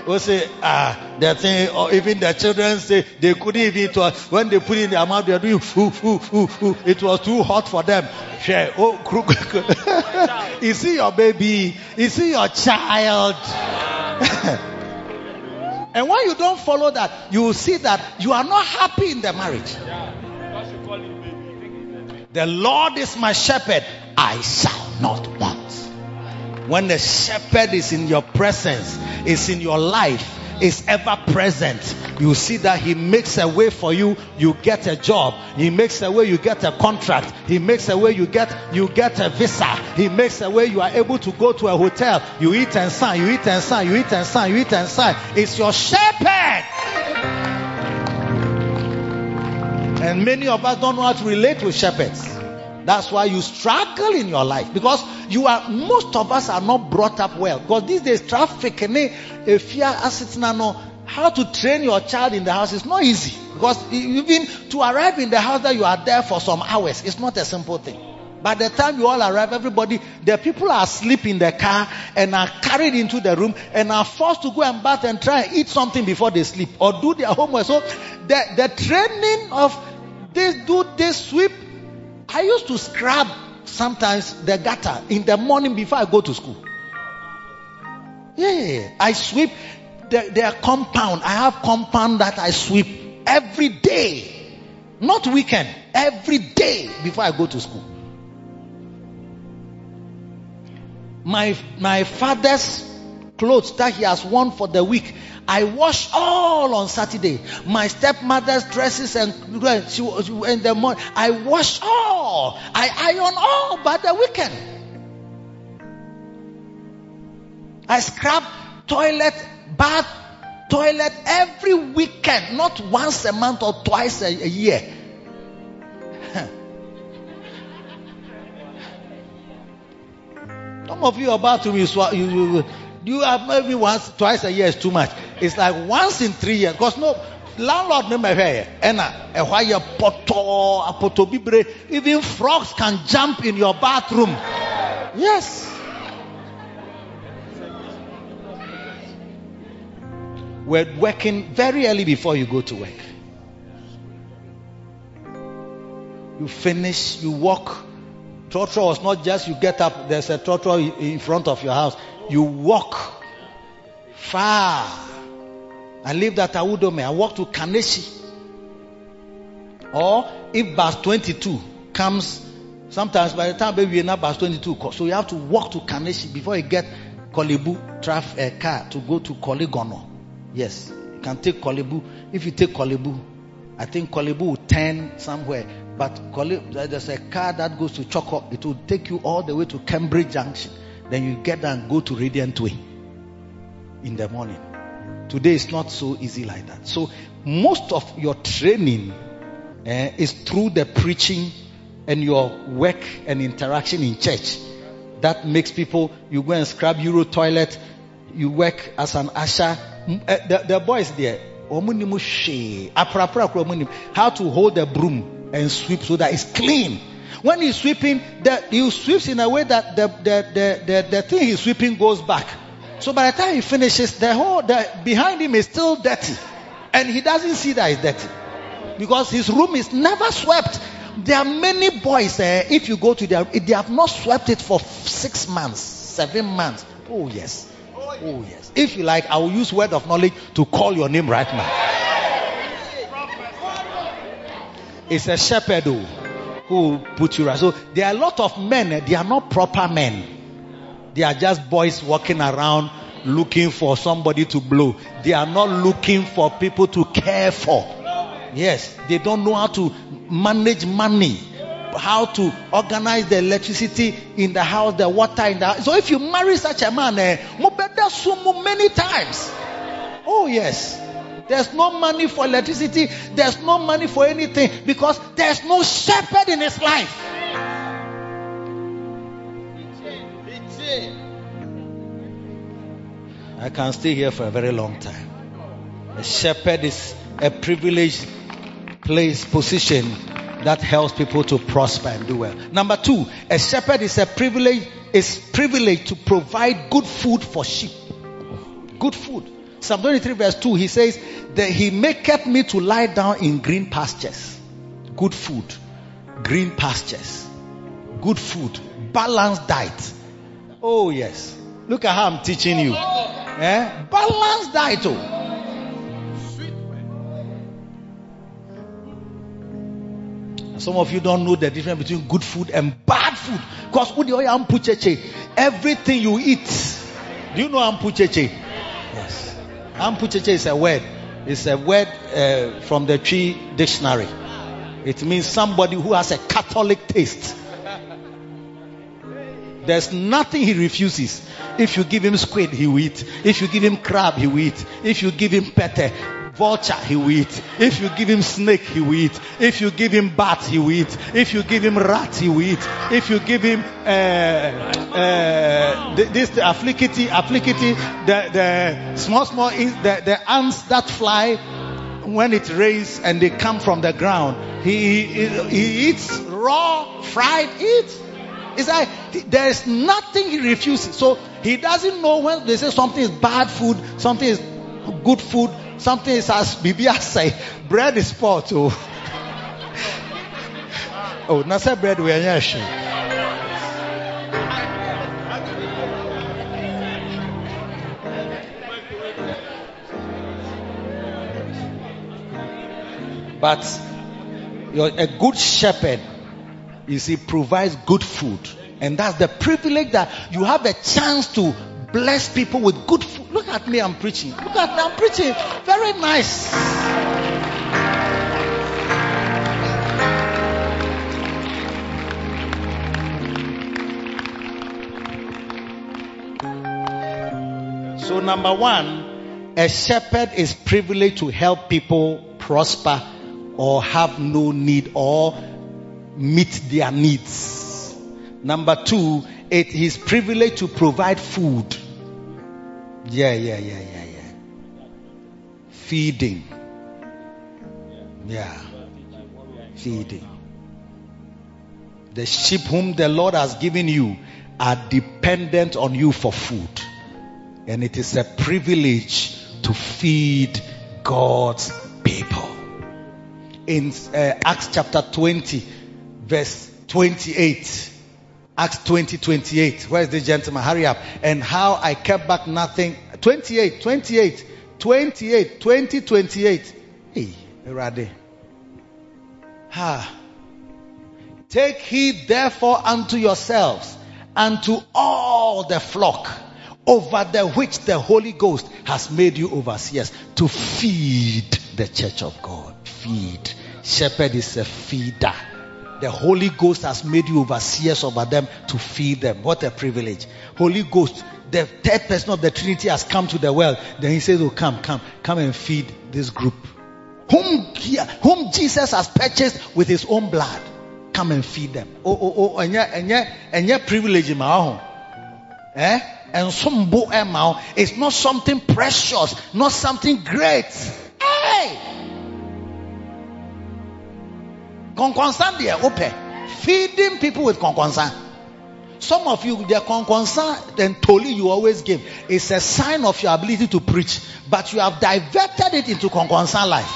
We say, that thing, or even the children say they couldn't even eat. When they put it in their mouth, they are doing ooh. It was too hot for them. Share. Oh, you see your baby, you see your child. And when you don't follow that, you will see that you are not happy in the marriage. The Lord is my shepherd, I shall not want. When the shepherd is in your presence, is in your life, is ever present, you see that he makes a way for you. You get a job. He makes a way. You get a contract. He makes a way. You get a visa. He makes a way. You are able to go to a hotel. You eat and sign. You eat and sign. You eat and sign. You eat and sign. It's your shepherd. And many of us don't know how to relate with shepherds. That's why you struggle in your life, because most of us are not brought up well. Because these days, traffic and how to train your child in the house is not easy. Because even to arrive in the house that you are there for some hours, it's not a simple thing. By the time you all arrive, the people are asleep in the car and are carried into the room and are forced to go and bath and try and eat something before they sleep or do their homework. So the training of this, do this, sweep. I used to scrub sometimes the gutter in the morning before I go to school. Yeah. I sweep their compound. I have compound that I sweep every day. Not weekend. Every day before I go to school. My father's clothes that he has worn for the week, I wash all on Saturday. My stepmother's dresses and in the morning, I wash all. I iron all by the weekend. I scrub toilet, bath, toilet every weekend, not once a month or twice a year. Some of you are about to be you have maybe once, twice a year is too much. It's like once in 3 years. Because no landlord never here. And a wire poto, a poto bibre. Even frogs can jump in your bathroom. Yes. We're working very early before you go to work. You finish, you walk. Trotro was not just you get up, there's a trotro in front of your house. You walk far. I lived at Awudome. I walked to Kaneshi. Or if bus 22 comes, sometimes by the time baby you're not bus 22, so you have to walk to Kaneshi before you get Kolebu traffic car to go to Koligono. Yes, you can take Kolebu. If you take Kolebu, I think Kolebu will turn somewhere. But there's a car that goes to Choco. It will take you all the way to Cambridge Junction. Then you get there and go to Radiant Way in the morning. Today is not so easy like that. So most of your training is through the preaching and your work and interaction in church. That makes people, you go and scrub Euro toilet. You work as an usher. The boys there, how to hold a broom and sweep so that it's clean. When he's sweeping, he sweeps in a way that the thing he's sweeping goes back. So by the time he finishes, the behind him is still dirty. And he doesn't see that it's dirty. Because his room is never swept. There are many boys, if you go to their room, they have not swept it for 6 months, 7 months. Oh yes. Oh yes. If you like, I will use word of knowledge to call your name right now. It's a shepherd who put you right. So there are a lot of men. They are not proper men. They are just boys walking around looking for somebody to blow. They are not looking for people to care for. Yes, they don't know how to manage money, how to organize the electricity in the house, the water in the house. So if you marry such a man, many times. Oh yes. There's no money for electricity. There's no money for anything because there's no shepherd in his life. I can stay here for a very long time. A shepherd is a privileged place, position that helps people to prosper and do well. Number two, a shepherd is privileged to provide good food for sheep. Good food. Psalm 23 verse 2, he says that he maketh me to lie down in green pastures. Good food. Green pastures. Good food. Balanced diet. Oh yes. Look at how I'm teaching you. Eh? Balanced diet. Some of you don't know the difference between good food and bad food. Because everything you eat. Do you know ampucheche? Yes. Ampucheche is a word. It's a word from the Tree Dictionary. It means somebody who has a Catholic taste. There's nothing he refuses. If you give him squid, he will eat. If you give him crab, he will eat. If you give him pete, vulture, he will eat. If you give him snake, he will eat. If you give him bat, he will eat. If you give him rat, he will eat. If you give him the small the ants that fly when it rains and they come from the ground, he eats raw, fried, eats. It's like there is nothing he refuses. So he doesn't know when they say something is bad food, something is good food. Something is as Bibi say, bread is poor too. Oh, not say bread we are yashin. But A good shepherd, you see, provides good food. And that's the privilege that you have a chance to bless people with good food. Look at me, I'm preaching. Look at me, I'm preaching. Very nice. So number one, a shepherd is privileged to help people prosper or have no need or meet their needs. Number two, it is privileged to provide food. Feeding. Yeah. Feeding. The sheep whom the Lord has given you are dependent on you for food. And it is a privilege to feed God's people. In Acts chapter 20, verse 28. Acts 20:28. Where is this gentleman? Hurry up. And how I kept back nothing. 28. Hey, Erade. Ha. Take heed therefore unto yourselves, unto all the flock, over the which the Holy Ghost has made you overseers, to feed the church of God. Feed. Shepherd is a feeder. The Holy Ghost has made you overseers over them to feed them. What a privilege. Holy Ghost, the third person of the Trinity, has come to the world. Then he says, oh, come and feed this group. Whom Jesus has purchased with his own blood. Come and feed them. And your privilege in my home. Eh? And some bow amount is not something precious, not something great. Hey! Conconsan there, open. Feeding people with conconsan. Some of you, their conconsan and toli you always give, it's a sign of your ability to preach, but you have diverted it into conconsan life.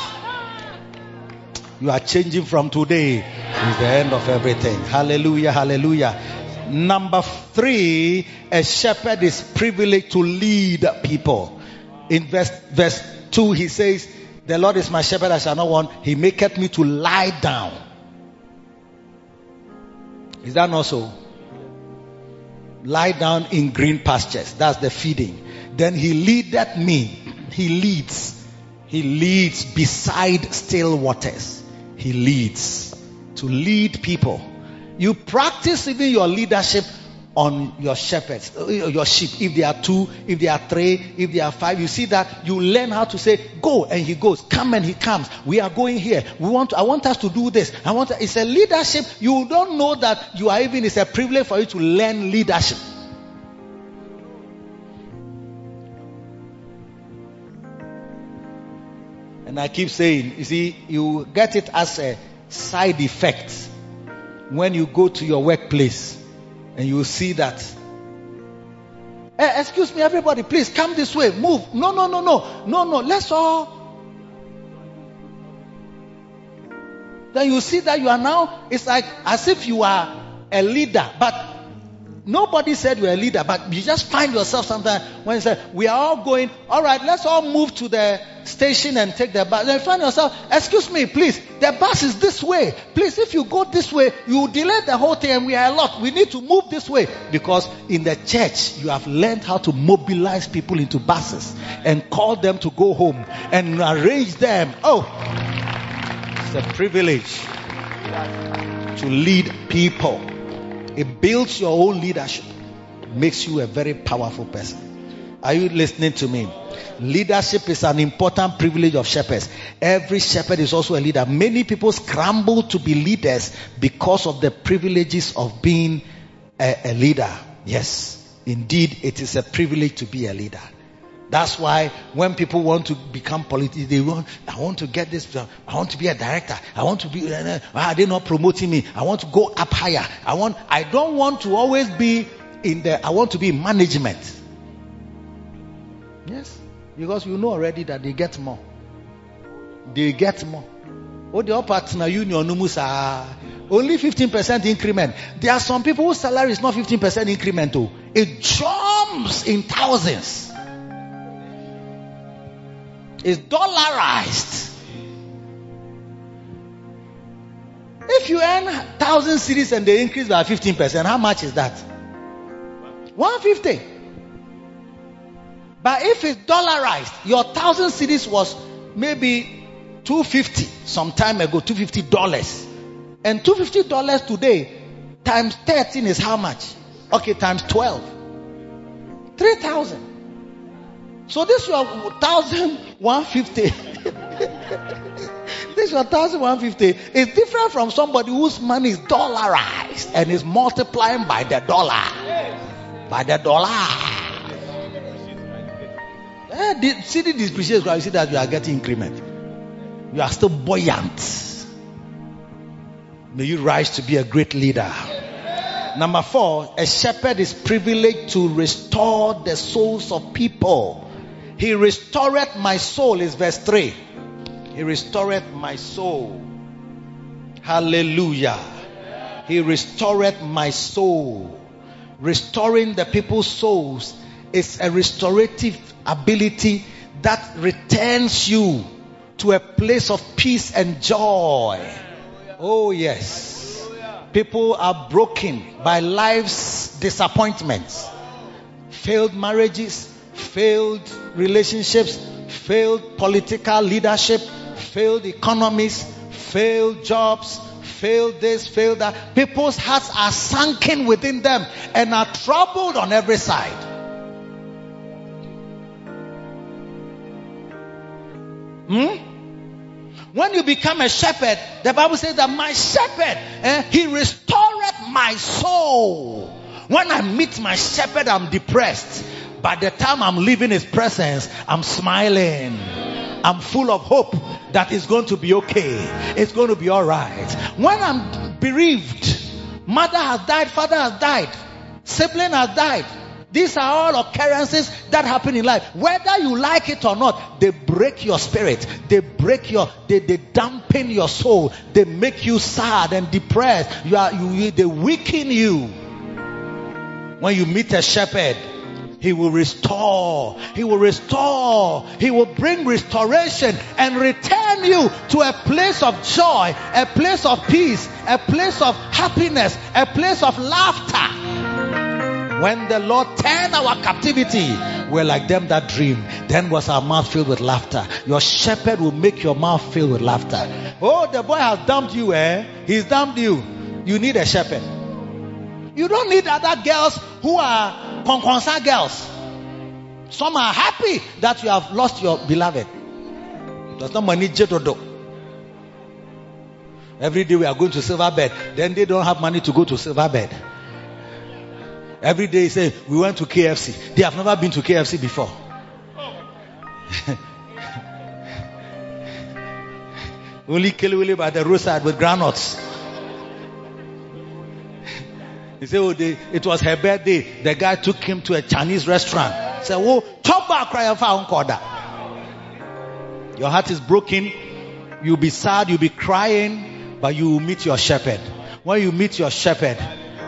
You are changing from today. It's the end of everything. Hallelujah, hallelujah. Number three, a shepherd is privileged to lead people. In verse 2, he says, the Lord is my shepherd, I shall not want. He maketh me to lie down. Is that not so? Lie down in green pastures. That's the feeding. Then he leadeth me. He leads. He leads beside still waters. He leads. To lead people. You practice even your leadership on your shepherds, your sheep. If there are two, if there are three, if there are five, you see that you learn how to say, go and he goes, come and he comes. We are going here. I want us to do this. It's a leadership. You don't know that you are even, it's a privilege for you to learn leadership. And I keep saying, you see, you get it as a side effect when you go to your workplace. And you will see that. Hey, excuse me, everybody, please come this way. Move. No. Let's all. Then you see that you are now. It's like as if you are a leader, but nobody said you are a leader. But you just find yourself sometimes when you say, "We are all going. All right, let's all move to the station and take the bus." Then you find yourself, "Excuse me, please. The bus is this way. Please, if you go this way, you delay the whole thing and we are a lot. We need to move this way." Because in the church, you have learned how to mobilize people into buses and call them to go home and arrange them. Oh, it's a privilege to lead people. It builds your own leadership. Makes you a very powerful person. Are you listening to me? Leadership is an important privilege of shepherds. Every shepherd is also a leader. Many people scramble to be leaders because of the privileges of being a leader. Yes, indeed, it is a privilege to be a leader. That's why when people want to become politicians, they want, I want to get this, I want to be a director, I want to be, why are they not promoting me? I want to go up higher. I don't want to always be I want to be in management. Yes, because you know already that they get more. They get more. Oh, the partner union only 15% increment. There are some people whose salary is not 15% incremental. It jumps in thousands. It's dollarized. If you earn 1,000 cedis and they increase by 15%, how much is that? 150. But if it's dollarized, your 1,000 cedis was maybe $250 some time ago, $250. And $250 today times 13 is how much? Okay, times 12. 3,000. So this was 1,150. This is 1,150. It's different from somebody whose money is dollarized and is multiplying by the dollar. Yes. By the dollar. Yes. The city depreciates, you see that you are getting increment. You are still buoyant. May you rise to be a great leader. Yes. Number 4, a shepherd is privileged to restore the souls of people. He restored my soul is verse 3. He restored my soul. Hallelujah. He restored my soul. Restoring the people's souls is a restorative ability that returns you to a place of peace and joy. Oh yes. People are broken by life's disappointments. Failed marriages, failed relationships, failed political leadership, failed economies, failed jobs, failed this, failed that. People's hearts are sunken within them and are troubled on every side. When you become a shepherd, the Bible says that my shepherd, he restored my soul. When I meet my shepherd, I'm depressed. By the time I'm leaving his presence, I'm smiling. I'm full of hope that it's going to be okay. It's going to be all right. When I'm bereaved, mother has died, father has died, sibling has died. These are all occurrences that happen in life. Whether you like it or not, they break your spirit. They break your, they dampen your soul. They make you sad and depressed. They weaken you. When you meet a shepherd, he will restore. He will restore. He will bring restoration and return you to a place of joy, a place of peace, a place of happiness, a place of laughter. When the Lord turned our captivity, we're like them that dream. Then was our mouth filled with laughter. Your shepherd will make your mouth filled with laughter. Oh, the boy has dumped you, He's dumped you. You need a shepherd. You don't need other girls who are concerned girls. Some are happy that you have lost your beloved. There's no money. Every day we are going to silver bed. Then they don't have money to go to silver bed. Every day they say, we went to KFC. They have never been to KFC before. Only Kelewele by the roadside with granuts. He said, it was her birthday. The guy took him to a Chinese restaurant. He said, oh, chop back, cry out for that. Your heart is broken. You'll be sad. You'll be crying. But you will meet your shepherd. When you meet your shepherd,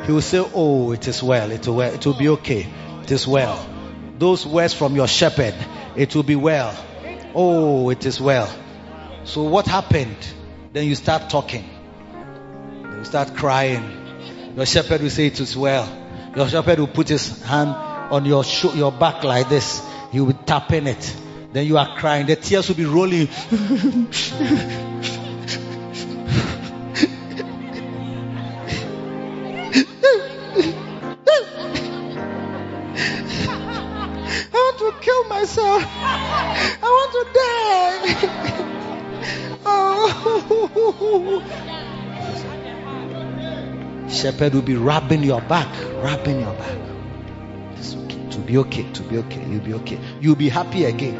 he will say, oh, it is well. It will be okay. It is well. Those words from your shepherd, it will be well. Oh, it is well. So what happened? Then you start talking. Then you start crying. Your shepherd will say it is well. Your shepherd will put his hand on your back like this. He will tap in it. Then you are crying. The tears will be rolling. I want to kill myself. I want to die. Oh. Shepherd will be rubbing your back. To be okay. You'll be okay. You'll be happy again.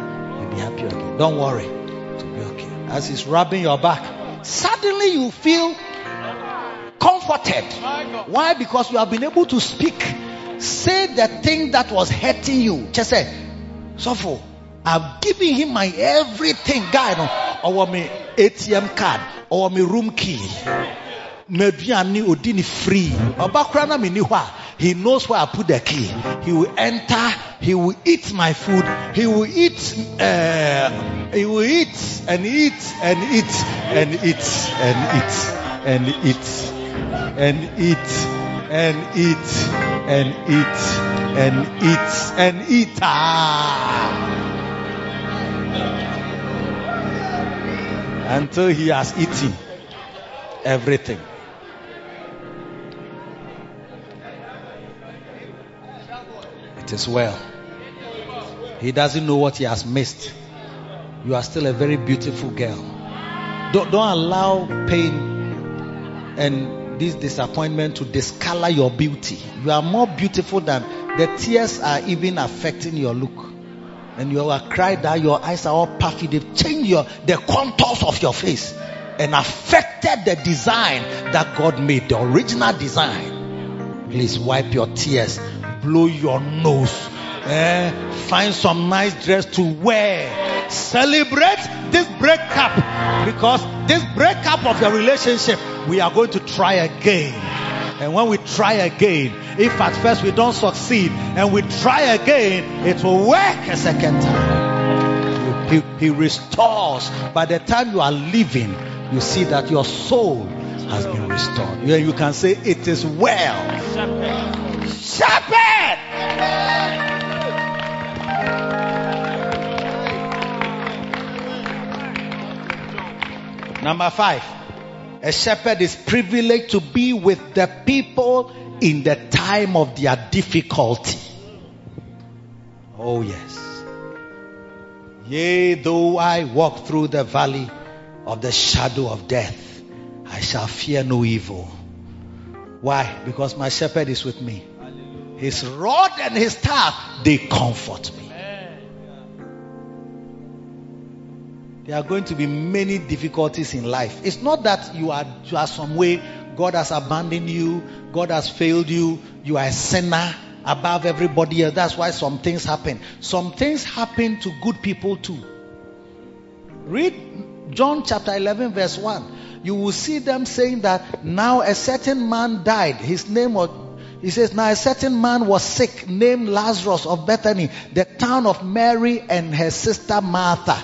Don't worry. To be okay. As he's rubbing your back, suddenly you feel comforted. Why? Because you have been able to speak. Say the thing that was hurting you. Just say, Sofo, I've given him my everything. Guy, or my ATM card, or my room key. Free. He knows where I put the key. He will enter. He will eat my food. He will eat. He will eat and eat and eat and eat and eat. and eat, and eat, and eat, and eat, and eat, and eat. Until he has eaten everything. It is well. He doesn't know what he has missed. You are still a very beautiful girl. Don't allow pain and this disappointment to discolor your beauty. You are more beautiful than the tears are even affecting your look. And you are cried out, your eyes are all puffy. They've changed the contours of your face and affected the design that God made, the original design. Please wipe your tears, blow your nose. Find some nice dress to wear. Celebrate this breakup, because this breakup of your relationship, we are going to try again. And when we try again, if at first we don't succeed and we try again, it will work a second time. He restores. By the time you are leaving, you see that your soul has been restored. You can say, it is well. Shepherd! Number 5, a shepherd is privileged to be with the people in the time of their difficulty. Oh yes. Yea, though I walk through the valley of the shadow of death, I shall fear no evil. Why? Because my shepherd is with me. His rod and his staff, they comfort me. There are going to be many difficulties in life. It's not that you are some way, God has abandoned you, God has failed you, you are a sinner above everybody else. That's why some things happen. Some things happen to good people too. Read John chapter 11 verse 1. You will see them saying that now a certain man died. He says, now a certain man was sick named Lazarus of Bethany, the town of Mary and her sister Martha.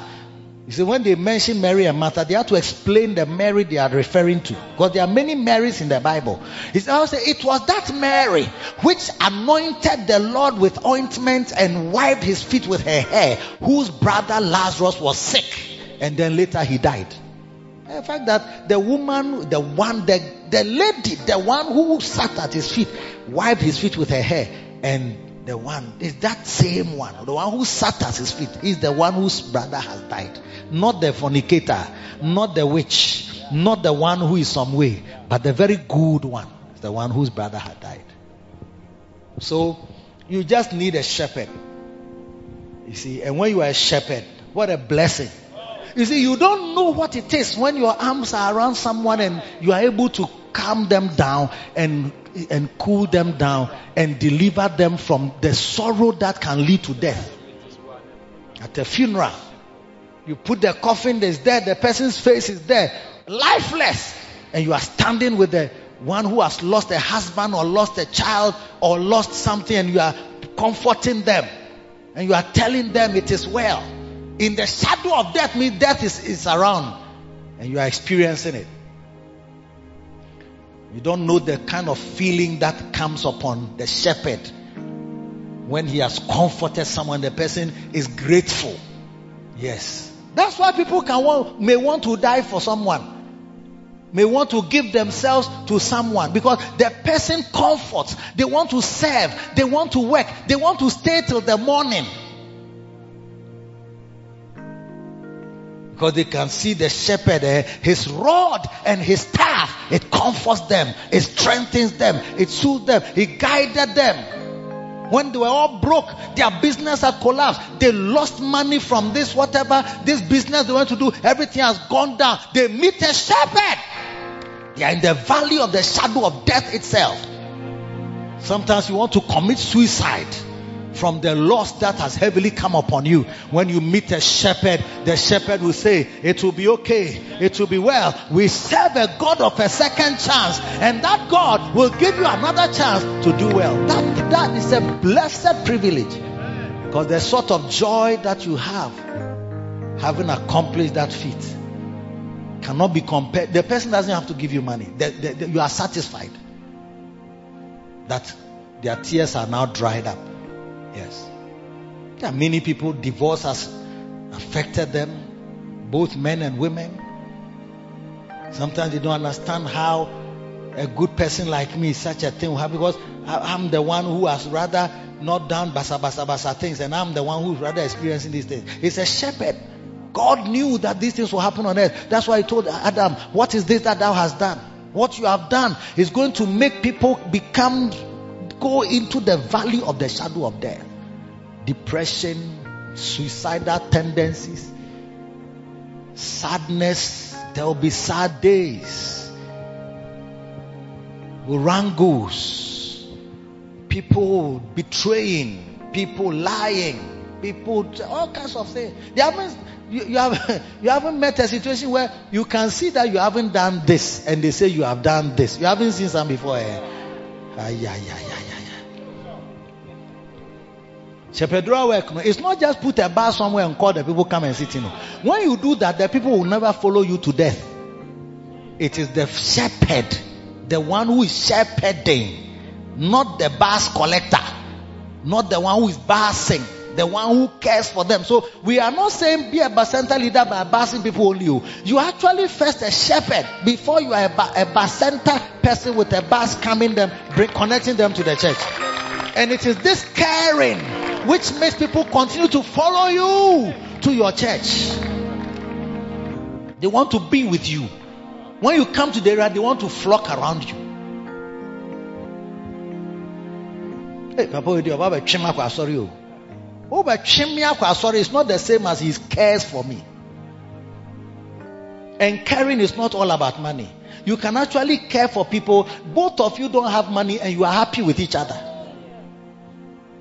You see, when they mention Mary and Martha, they have to explain the Mary they are referring to, because there are many Marys in the Bible. It's also, it was that Mary which anointed the Lord with ointment and wiped his feet with her hair, whose brother Lazarus was sick, and then later he died. The fact that the woman, the lady, the one who sat at his feet, wiped his feet with her hair, and the one is that same one, the one who sat at his feet, is the one whose brother has died. Not the fornicator, not the witch, not the one who is some way, but the very good one, the one whose brother had died. So you just need a shepherd, you see. And when you are a shepherd, what a blessing. You see, you don't know what it is when your arms are around someone and you are able to calm them down and cool them down and deliver them from the sorrow that can lead to death. At a funeral, you put the coffin, is there, the person's face is there, lifeless, and you are standing with the one who has lost a husband or lost a child or lost something, and you are comforting them and you are telling them it is well. In the shadow of death means death is around and you are experiencing it. You don't know the kind of feeling that comes upon the shepherd when he has comforted someone. The person is grateful. Yes, that's why people may want to die for someone, may want to give themselves to someone, because the person comforts. They want to serve, they want to work, they want to stay till the morning, because they can see the shepherd, his rod and his staff, it comforts them, it strengthens them, it soothes them, he guided them. When they were all broke, their business had collapsed, they lost money from this whatever, this business they want to do, everything has gone down. They meet a shepherd. They are in the valley of the shadow of death itself. Sometimes you want to commit suicide from the loss that has heavily come upon you. When you meet a shepherd, the shepherd will say, it will be okay, it will be well. We serve a God of a second chance, and that God will give you another chance to do well. That is a blessed privilege, because the sort of joy that you have having accomplished that feat cannot be compared. The person doesn't have to give you money. You are satisfied that their tears are now dried up. Yes. There are many people, divorce has affected them, both men and women. Sometimes they don't understand how a good person like me, such a thing will happen, because I'm the one who has rather not done basa things, and I'm the one who's rather experiencing these things. It's a shepherd. God knew that these things will happen on earth. That's why he told Adam, what is this that thou hast done? What you have done is going to make people go into the valley of the shadow of death. Depression, suicidal tendencies, sadness, there will be sad days, wrangles, people betraying, people lying, people, all kinds of things. You haven't met a situation where you can see that you haven't done this, and they say you have done this. You haven't seen some before. Shepherdura work. It's not just put a bar somewhere and call the people come and sit in. When you do that, the people will never follow you to death. It is the shepherd, the one who is shepherding, not the bars collector, not the one who is barsing, the one who cares for them. So we are not saying be a bar leader by barsing people only. You actually first a shepherd before you are a bar person with a bars coming them, connecting them to the church. And it is this caring which makes people continue to follow you to your church. They want to be with you. When you come to the area, they want to flock around you. Hey, Papa, sorry. Oh, but sorry, it's not the same as he cares for me. And caring is not all about money. You can actually care for people. Both of you don't have money and you are happy with each other.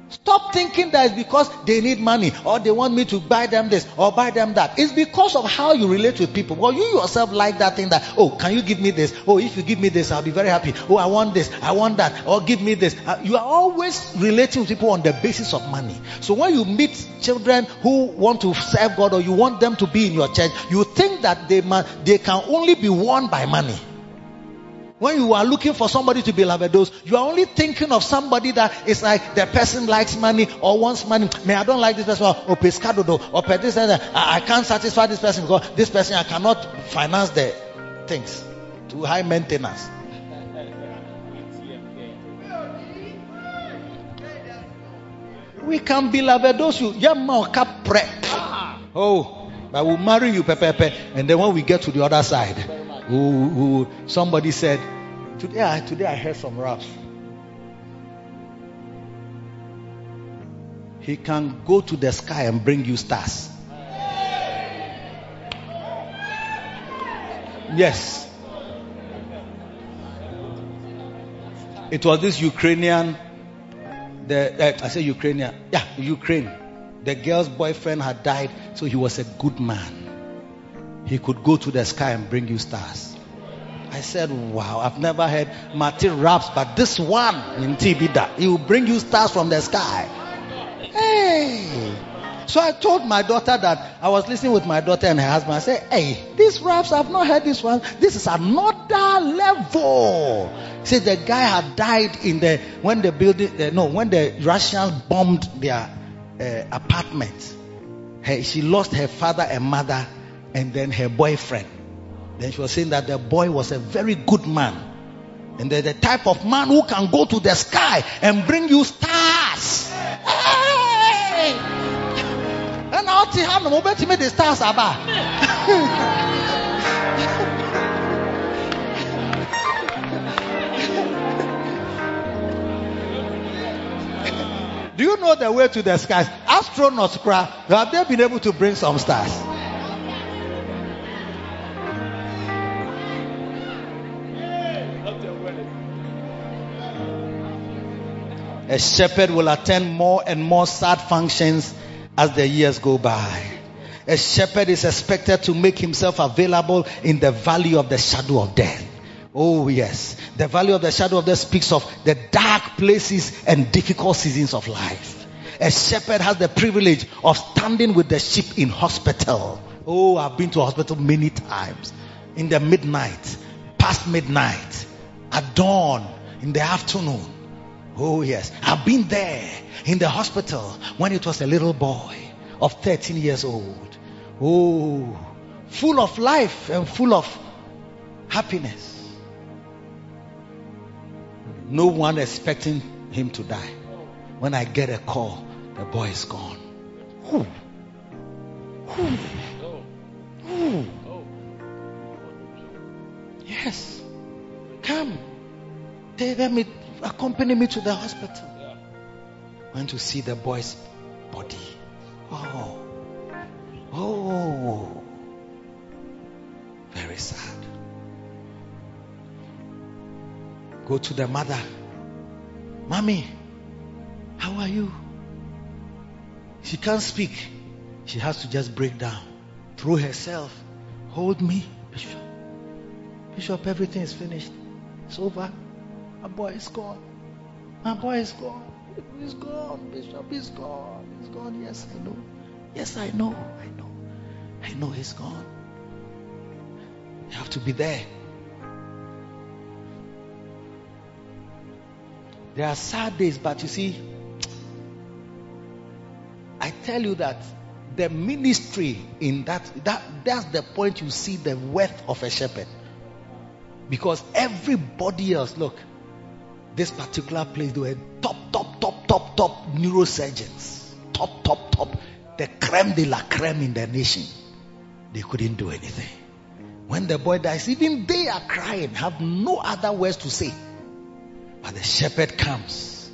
Stop thinking that it's because they need money or they want me to buy them this or buy them that. It's because of how you relate with people. Well, you yourself like that thing that, oh, can you give me this? Oh, if you give me this, I'll be very happy. Oh, I want this. I want that. Or give me this. You are always relating with people on the basis of money. So when you meet children who want to serve God or you want them to be in your church, you think that they can only be won by money. When you are looking for somebody to be Lavados, you are only thinking of somebody that is like the person likes money or wants money. Man, I don't like this person. Or pescadodo. Or this. I can't satisfy this person because this person I cannot finance the things. Too high maintenance. We can be Lavados. Oh, but we'll marry you, Pepe. And then when we get to the other side. Who somebody said today I heard some raps. He can go to the sky and bring you stars. Yes, it was this Ukrainian. Ukraine. The girl's boyfriend had died, so he was a good man. He could go to the sky and bring you stars. I said, wow, I've never heard Martin raps, but this one in Tibida, he will bring you stars from the sky. Hey! So I told my daughter that I was listening with my daughter and her husband. I said, hey, these raps, I've not heard this one. This is another level. See, the guy had died when the Russians bombed their apartment. She lost her father and mother. And then her boyfriend. Then she was saying that the boy was a very good man. And they're the type of man who can go to the sky and bring you stars. Hey! And I'll tell him, "Obey me the stars, Abba." Do you know the way to the skies? Astronauts, have they been able to bring some stars? A shepherd will attend more and more sad functions as the years go by. A shepherd is expected to make himself available in the valley of the shadow of death. Oh yes, the valley of the shadow of death speaks of the dark places and difficult seasons of life. A shepherd has the privilege of standing with the sheep in hospital. Oh, I've been to hospital many times. in the midnight, past midnight, at dawn, in the afternoon. Oh yes, I've been there in the hospital when it was a little boy of 13 years old. Oh, full of life and full of happiness. No one expecting him to die. When I get a call, the boy is gone. Who? Yes. Come. They let me accompany me to the hospital. Yeah. Went to see the boy's body. Oh. Very sad. Go to the mother. Mommy, how are you? She can't speak. She has to just break down. Through herself. Hold me, Bishop. Bishop, everything is finished. It's over. My boy is gone. My boy is gone. He's gone. Bishop is gone. He's gone. Yes, I know. Yes, I know. I know. I know he's gone. You have to be there. There are sad days, but you see, I tell you that the ministry in that's the point you see the worth of a shepherd. Because everybody else, look, this particular place, they were top neurosurgeons. Top. The creme de la creme in the nation. They couldn't do anything. When the boy dies, even they are crying, have no other words to say. But the shepherd comes.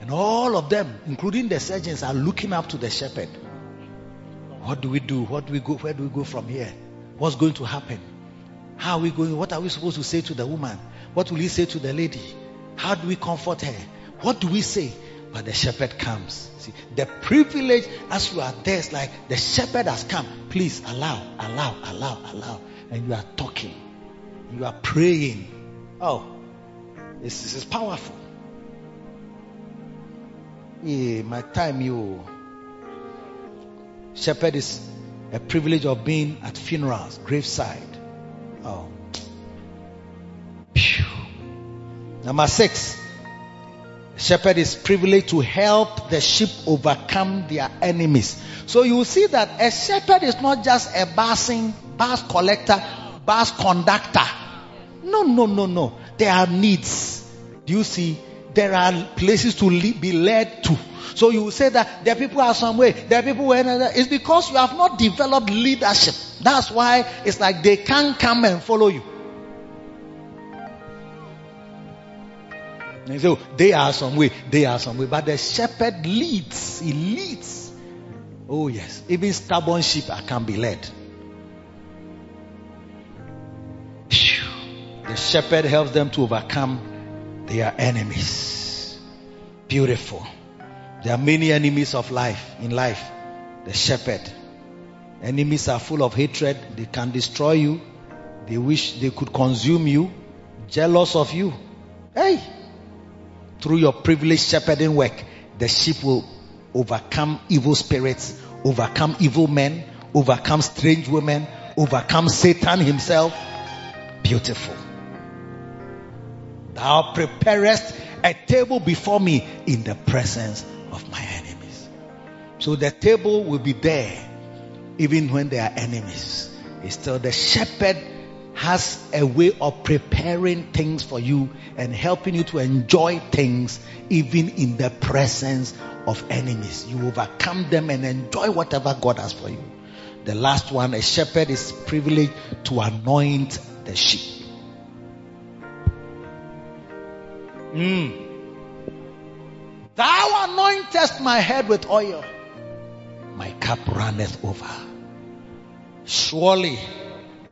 And all of them, including the surgeons, are looking up to the shepherd. What do we do? What do we go? Where do we go from here? What's going to happen? How are we going? What are we supposed to say to the woman? What will we say to the lady? How do we comfort her? What do we say? But the shepherd comes. See, the privilege as you are there is like the shepherd has come. Please allow. And you are talking. You are praying. Oh, this is powerful. Yeah, my time, you. Shepherd is a privilege of being at funerals, graveside. Oh. Pew. Number 6. Shepherd is privileged to help the sheep overcome their enemies. So you see that a shepherd is not just a bass conductor. No. There are needs. Do you see? There are places to be led to. So you say that there are people are some way, there are people who are another. It's because you have not developed leadership. That's why it's like they can't come and follow you. And so they are some way. But the shepherd leads. He leads. Oh yes. Even stubborn sheep can be led. The shepherd helps them to overcome their enemies. Beautiful. There are many enemies of life. In life, the shepherd. Enemies are full of hatred. They can destroy you. They wish they could consume you. Jealous of you. Hey! Through your privileged shepherding work, the sheep will overcome evil spirits, overcome evil men, overcome strange women, overcome Satan himself. Beautiful. Thou preparest a table before me in the presence of my enemies. So the table will be there even when there are enemies. It's still the shepherd has a way of preparing things for you and helping you to enjoy things even in the presence of enemies. You overcome them and enjoy whatever God has for you. The last one, a shepherd is privileged to anoint the sheep. Thou anointest my head with oil. My cup runneth over. Surely,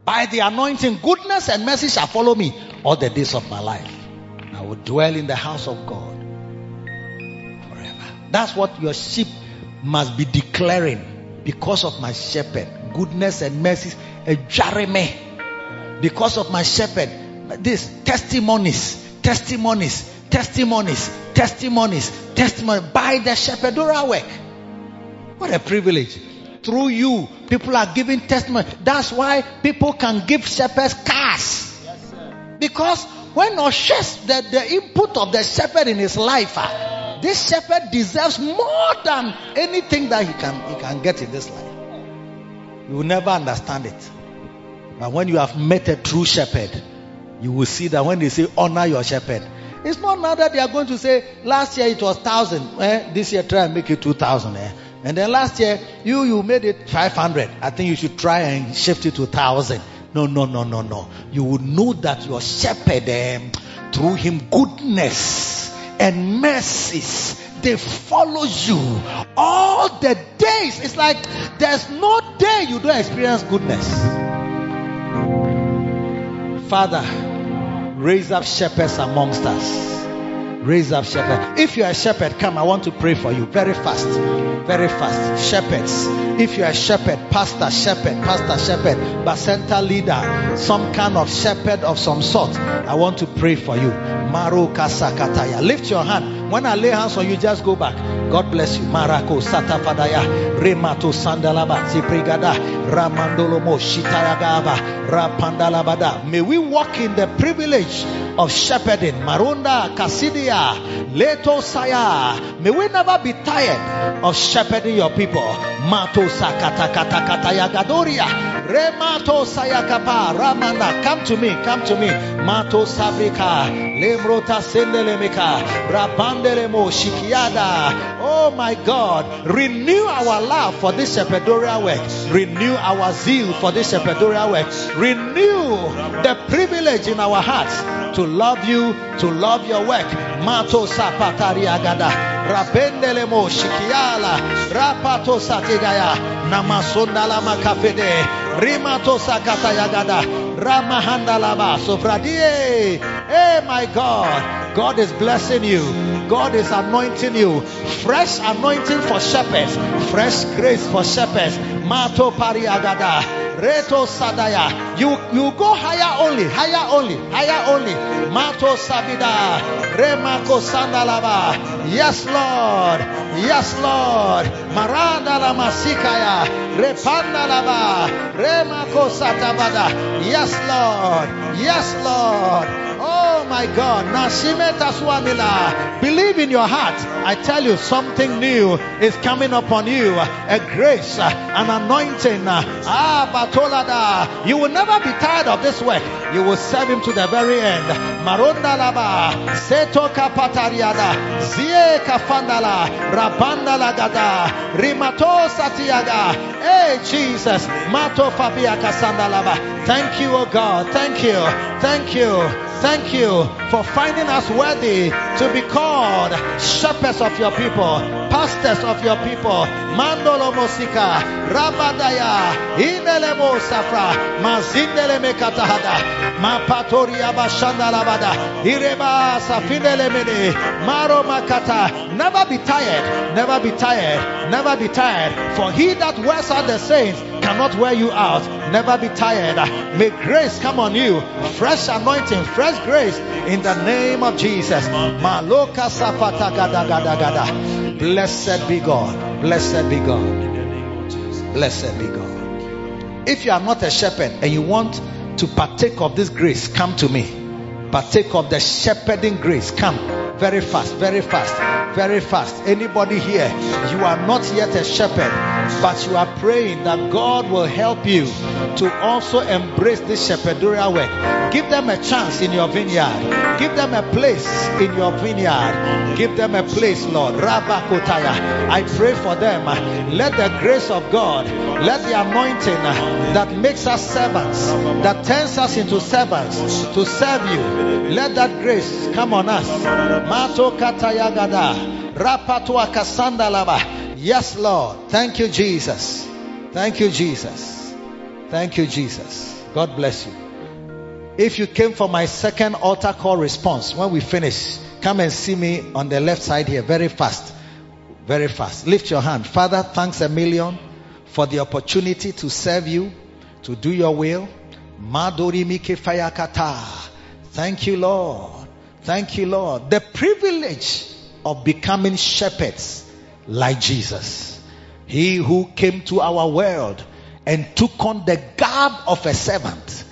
by the anointing, goodness and mercy shall follow me all the days of my life. I will dwell in the house of God forever. That's what your sheep must be declaring. Because of my shepherd, goodness and mercy. Because of my shepherd, this testimonies by the shepherdora work. What a privilege. Through you, people are giving testimony. That's why people can give shepherds cars. Yes, sir. Because when Oshes, the input of the shepherd in his life, this shepherd deserves more than anything that he can get in this life. You will never understand it. But when you have met a true shepherd, you will see that when they say honor your shepherd, it's not now that they are going to say last year it was 1,000, this year try and make it 2,000, and then last year you made it 500. I think you should try and shift it to 1,000. No. You would know that your shepherd, through him goodness and mercies, they follow you all the days. It's like there's no day you don't experience goodness. Father, raise up shepherds amongst us. Raise up shepherds. If you're a shepherd, come, I want to pray for you very fast. Very fast. Shepherds. If you're a shepherd, pastor shepherd, but center leader, some kind of shepherd of some sort, I want to pray for you. Maru Kasakataya. Lift your hand. When I lay hands on you, just go back. God bless you. Marako Satafadaya. Remato Sandalaba Ziprigada. Ramandolomo Shitaragava. Rapandalabada. May we walk in the privilege of shepherding. Marunda Kasidia. Leto Saya. May we never be tired of shepherding your people. Mato Sakatakatakataya Gadoria. Remato Sayakapa Ramana. Come to me. Mato Sabrika. Lemrota sendelemeka rabandelemo shikiada. Oh my God, renew our love for this shepherdorial work. Renew our zeal for this shepherdorial work. Renew the privilege in our hearts to love you, to love your work. Mato sapatariagada rabendelemo shikiala rapato satigaya namasondalama kafede rimato sakatayagada. Ramahandalaba Sofradie. Hey, my God. God is blessing you. God is anointing you. Fresh anointing for shepherds. Fresh grace for shepherds. Mato Pariagada. Reto Sadaya. You go higher only. Mato Sabida. Remako Sandalaba. Yes, Lord. Marandalama Sikaya. Repandalaba. Remako Satabada. Yes, Lord. Oh my God. Nashimeta Swamila. Believe in your heart. I tell you, something new is coming upon you. A grace, an anointing. Batolada. You will never be tired of this work. You will serve him to the very end. Marondalaba. Seto Kapatariada. Zie Kafandala. Rabandalagada. Rimato Satiaga. Hey, Jesus. Mato Fabia Kasandalaba. Thank you, oh God. Thank you for finding us worthy to be called shepherds of your people, pastors of your people. Mandolo Mosika, Rabadaya, Inelemo Safra, Mazindeleme Katahada, Mapatoria Bashandalabada, Ireba Safinelemene, Maro Makata. Never be tired. For he that wears out the saints cannot wear you out. Never be tired. May grace come on you. Fresh anointing, fresh grace in the name of Jesus. Maloka sapata gada. Blessed be God. If you are not a shepherd and you want to partake of this grace, come to me. Partake of the shepherding grace. Come. Very fast. Anybody here, you are not yet a shepherd, but you are praying that God will help you to also embrace this shepherdorial work. Give them a chance in your vineyard. Give them a place in your vineyard. Give them a place, Lord. Rabakotaya. I pray for them. Let the grace of God, let the anointing that makes us servants, that turns us into servants to serve you, let that grace come on us. Mato katayagada. Rapatua Kasandalaba. Yes, Lord. Thank you, Jesus. God bless you. If you came for my second altar call response, when we finish, come and see me on the left side here. Very fast. Lift your hand. Father, thanks a million for the opportunity to serve you, to do your will. Madori Mike Fayakata. Thank you, Lord. The privilege of becoming shepherds like Jesus. He who came to our world and took on the garb of a servant.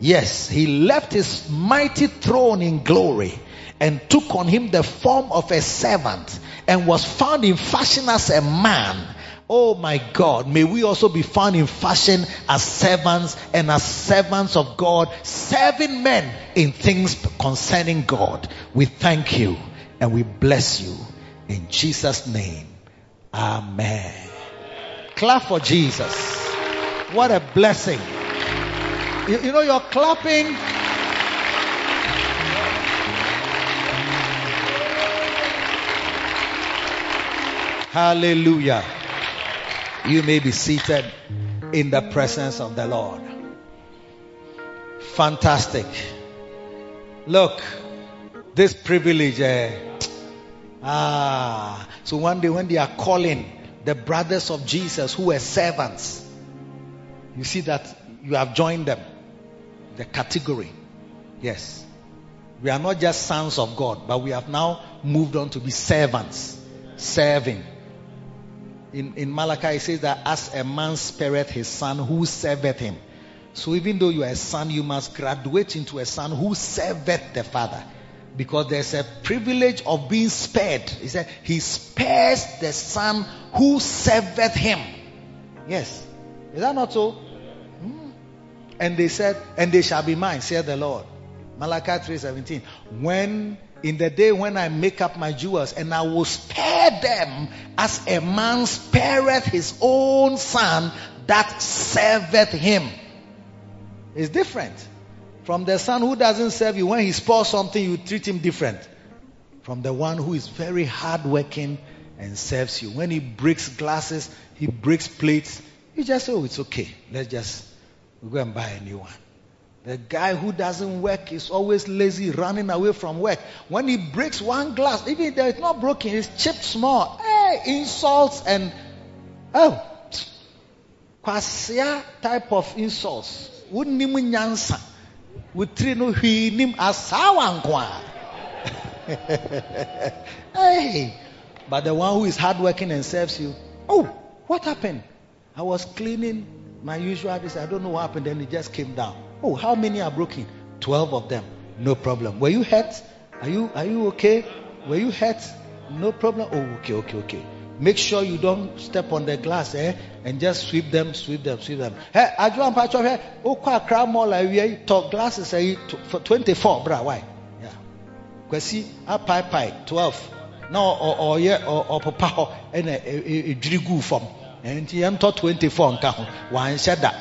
Yes, he left his mighty throne in glory and took on him the form of a servant and was found in fashion as a man. Oh my God, may we also be found in fashion as servants and as servants of God, serving men in things concerning God. We thank you and we bless you. In Jesus' name, amen. Clap for Jesus. What a blessing. You know, you're clapping. Hallelujah. You may be seated in the presence of the Lord. Fantastic. Look, this privilege. So one day when they are calling the brothers of Jesus who were servants, you see that you have joined them. The category. Yes. We are not just sons of God, but we have now moved on to be servants. Serving. In Malachi, it says that as a man spareth his son, who serveth him. So even though you are a son, you must graduate into a son who serveth the father. Because there's a privilege of being spared. He said, he spares the son who serveth him. Yes. Is that not so? And they said, and they shall be mine, saith the Lord. Malachi 3:17. When in the day when I make up my jewels, and I will spare them as a man spareth his own son that serveth him. It's different from the son who doesn't serve you. When he spoils something, you treat him different from the one who is very hard working and serves you. When he breaks glasses, he breaks plates, you just say, oh, it's okay. Let's just go and buy a new one. The guy who doesn't work is always lazy, running away from work. When he breaks one glass, even if it's not broken, it's chipped small. Hey, insults and kwasia type of insults. Hey, but the one who is hardworking and serves you, oh, what happened? I was cleaning. My usual habits, I don't know what happened. Then it just came down. Oh, how many are broken? 12 of them. No problem. Were you hurt? Are you okay? Were you hurt? No problem. Oh, okay. Make sure you don't step on the glass, and just sweep them. Hey, I want patch of hair. Oh, quite crowd more like we talk glasses. For 24, brah. Why? Yeah. Kwasi, I pie 12. No, or papa, and a drigu from. And he am 24 one shada.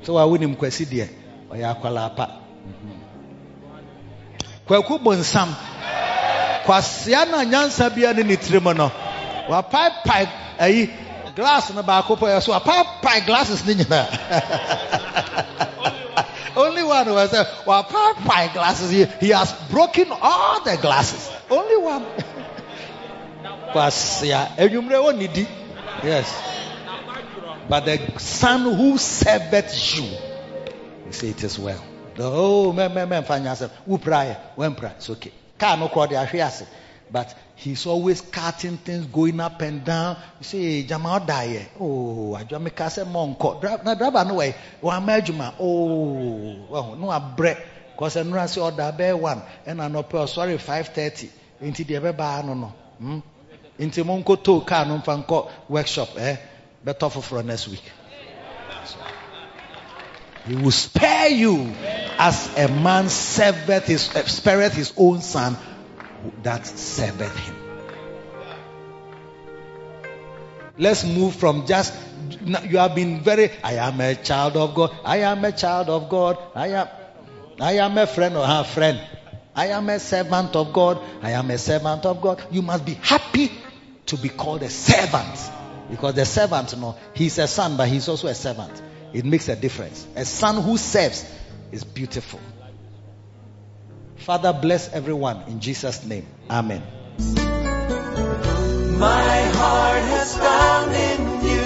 So I wouldn't question there. Or ya kwalapa. Kweku bonsam. Kwasiana nyansa bia ne nitremo no. Wa pipe ayi glass na ba kopo ya so wa pipe glasses ni nyina. Only one was there. Wa pipe glasses he has broken all the glasses. Only one. Kwasia enyumre onidi. Yes. But the son who serveth you, you say it is well. Oh, man, find yourself. Who pray? When pray? It's okay. But he's always cutting things, going up and down. You say, Jamal die. Oh, I just make us a monk. Drive away. Oh, well, no, I break. Cause I'm not sure that bear one. And I'm not sorry. 5:30. Into the ever bar, no. Into Monko to car no fanko workshop, better for next week. So, he will spare you as a man spareth his own son that serveth him. Let's move from just you have been very I am a child of God. I am a friend or her friend. I am a servant of God. I am a servant of God. You must be happy to be called a servant. Because the servant, he's a son, but he's also a servant. It makes a difference. A son who serves is beautiful. Father, bless everyone in Jesus' name. Amen. My heart has found in you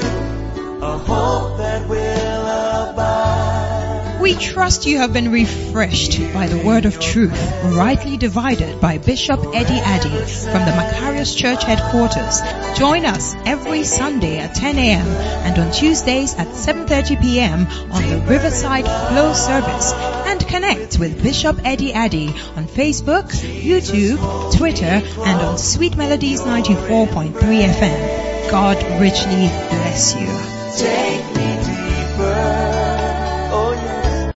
a hope that will abide. We trust you have been refreshed by the word of truth, rightly divided by Bishop Eddie Addy from the Macarius Church headquarters. Join us every Sunday at 10 a.m. and on Tuesdays at 7:30 p.m. on the Riverside Flow service. And connect with Bishop Eddie Addy on Facebook, YouTube, Twitter, and on Sweet Melodies 94.3 FM. God richly bless you. Take me.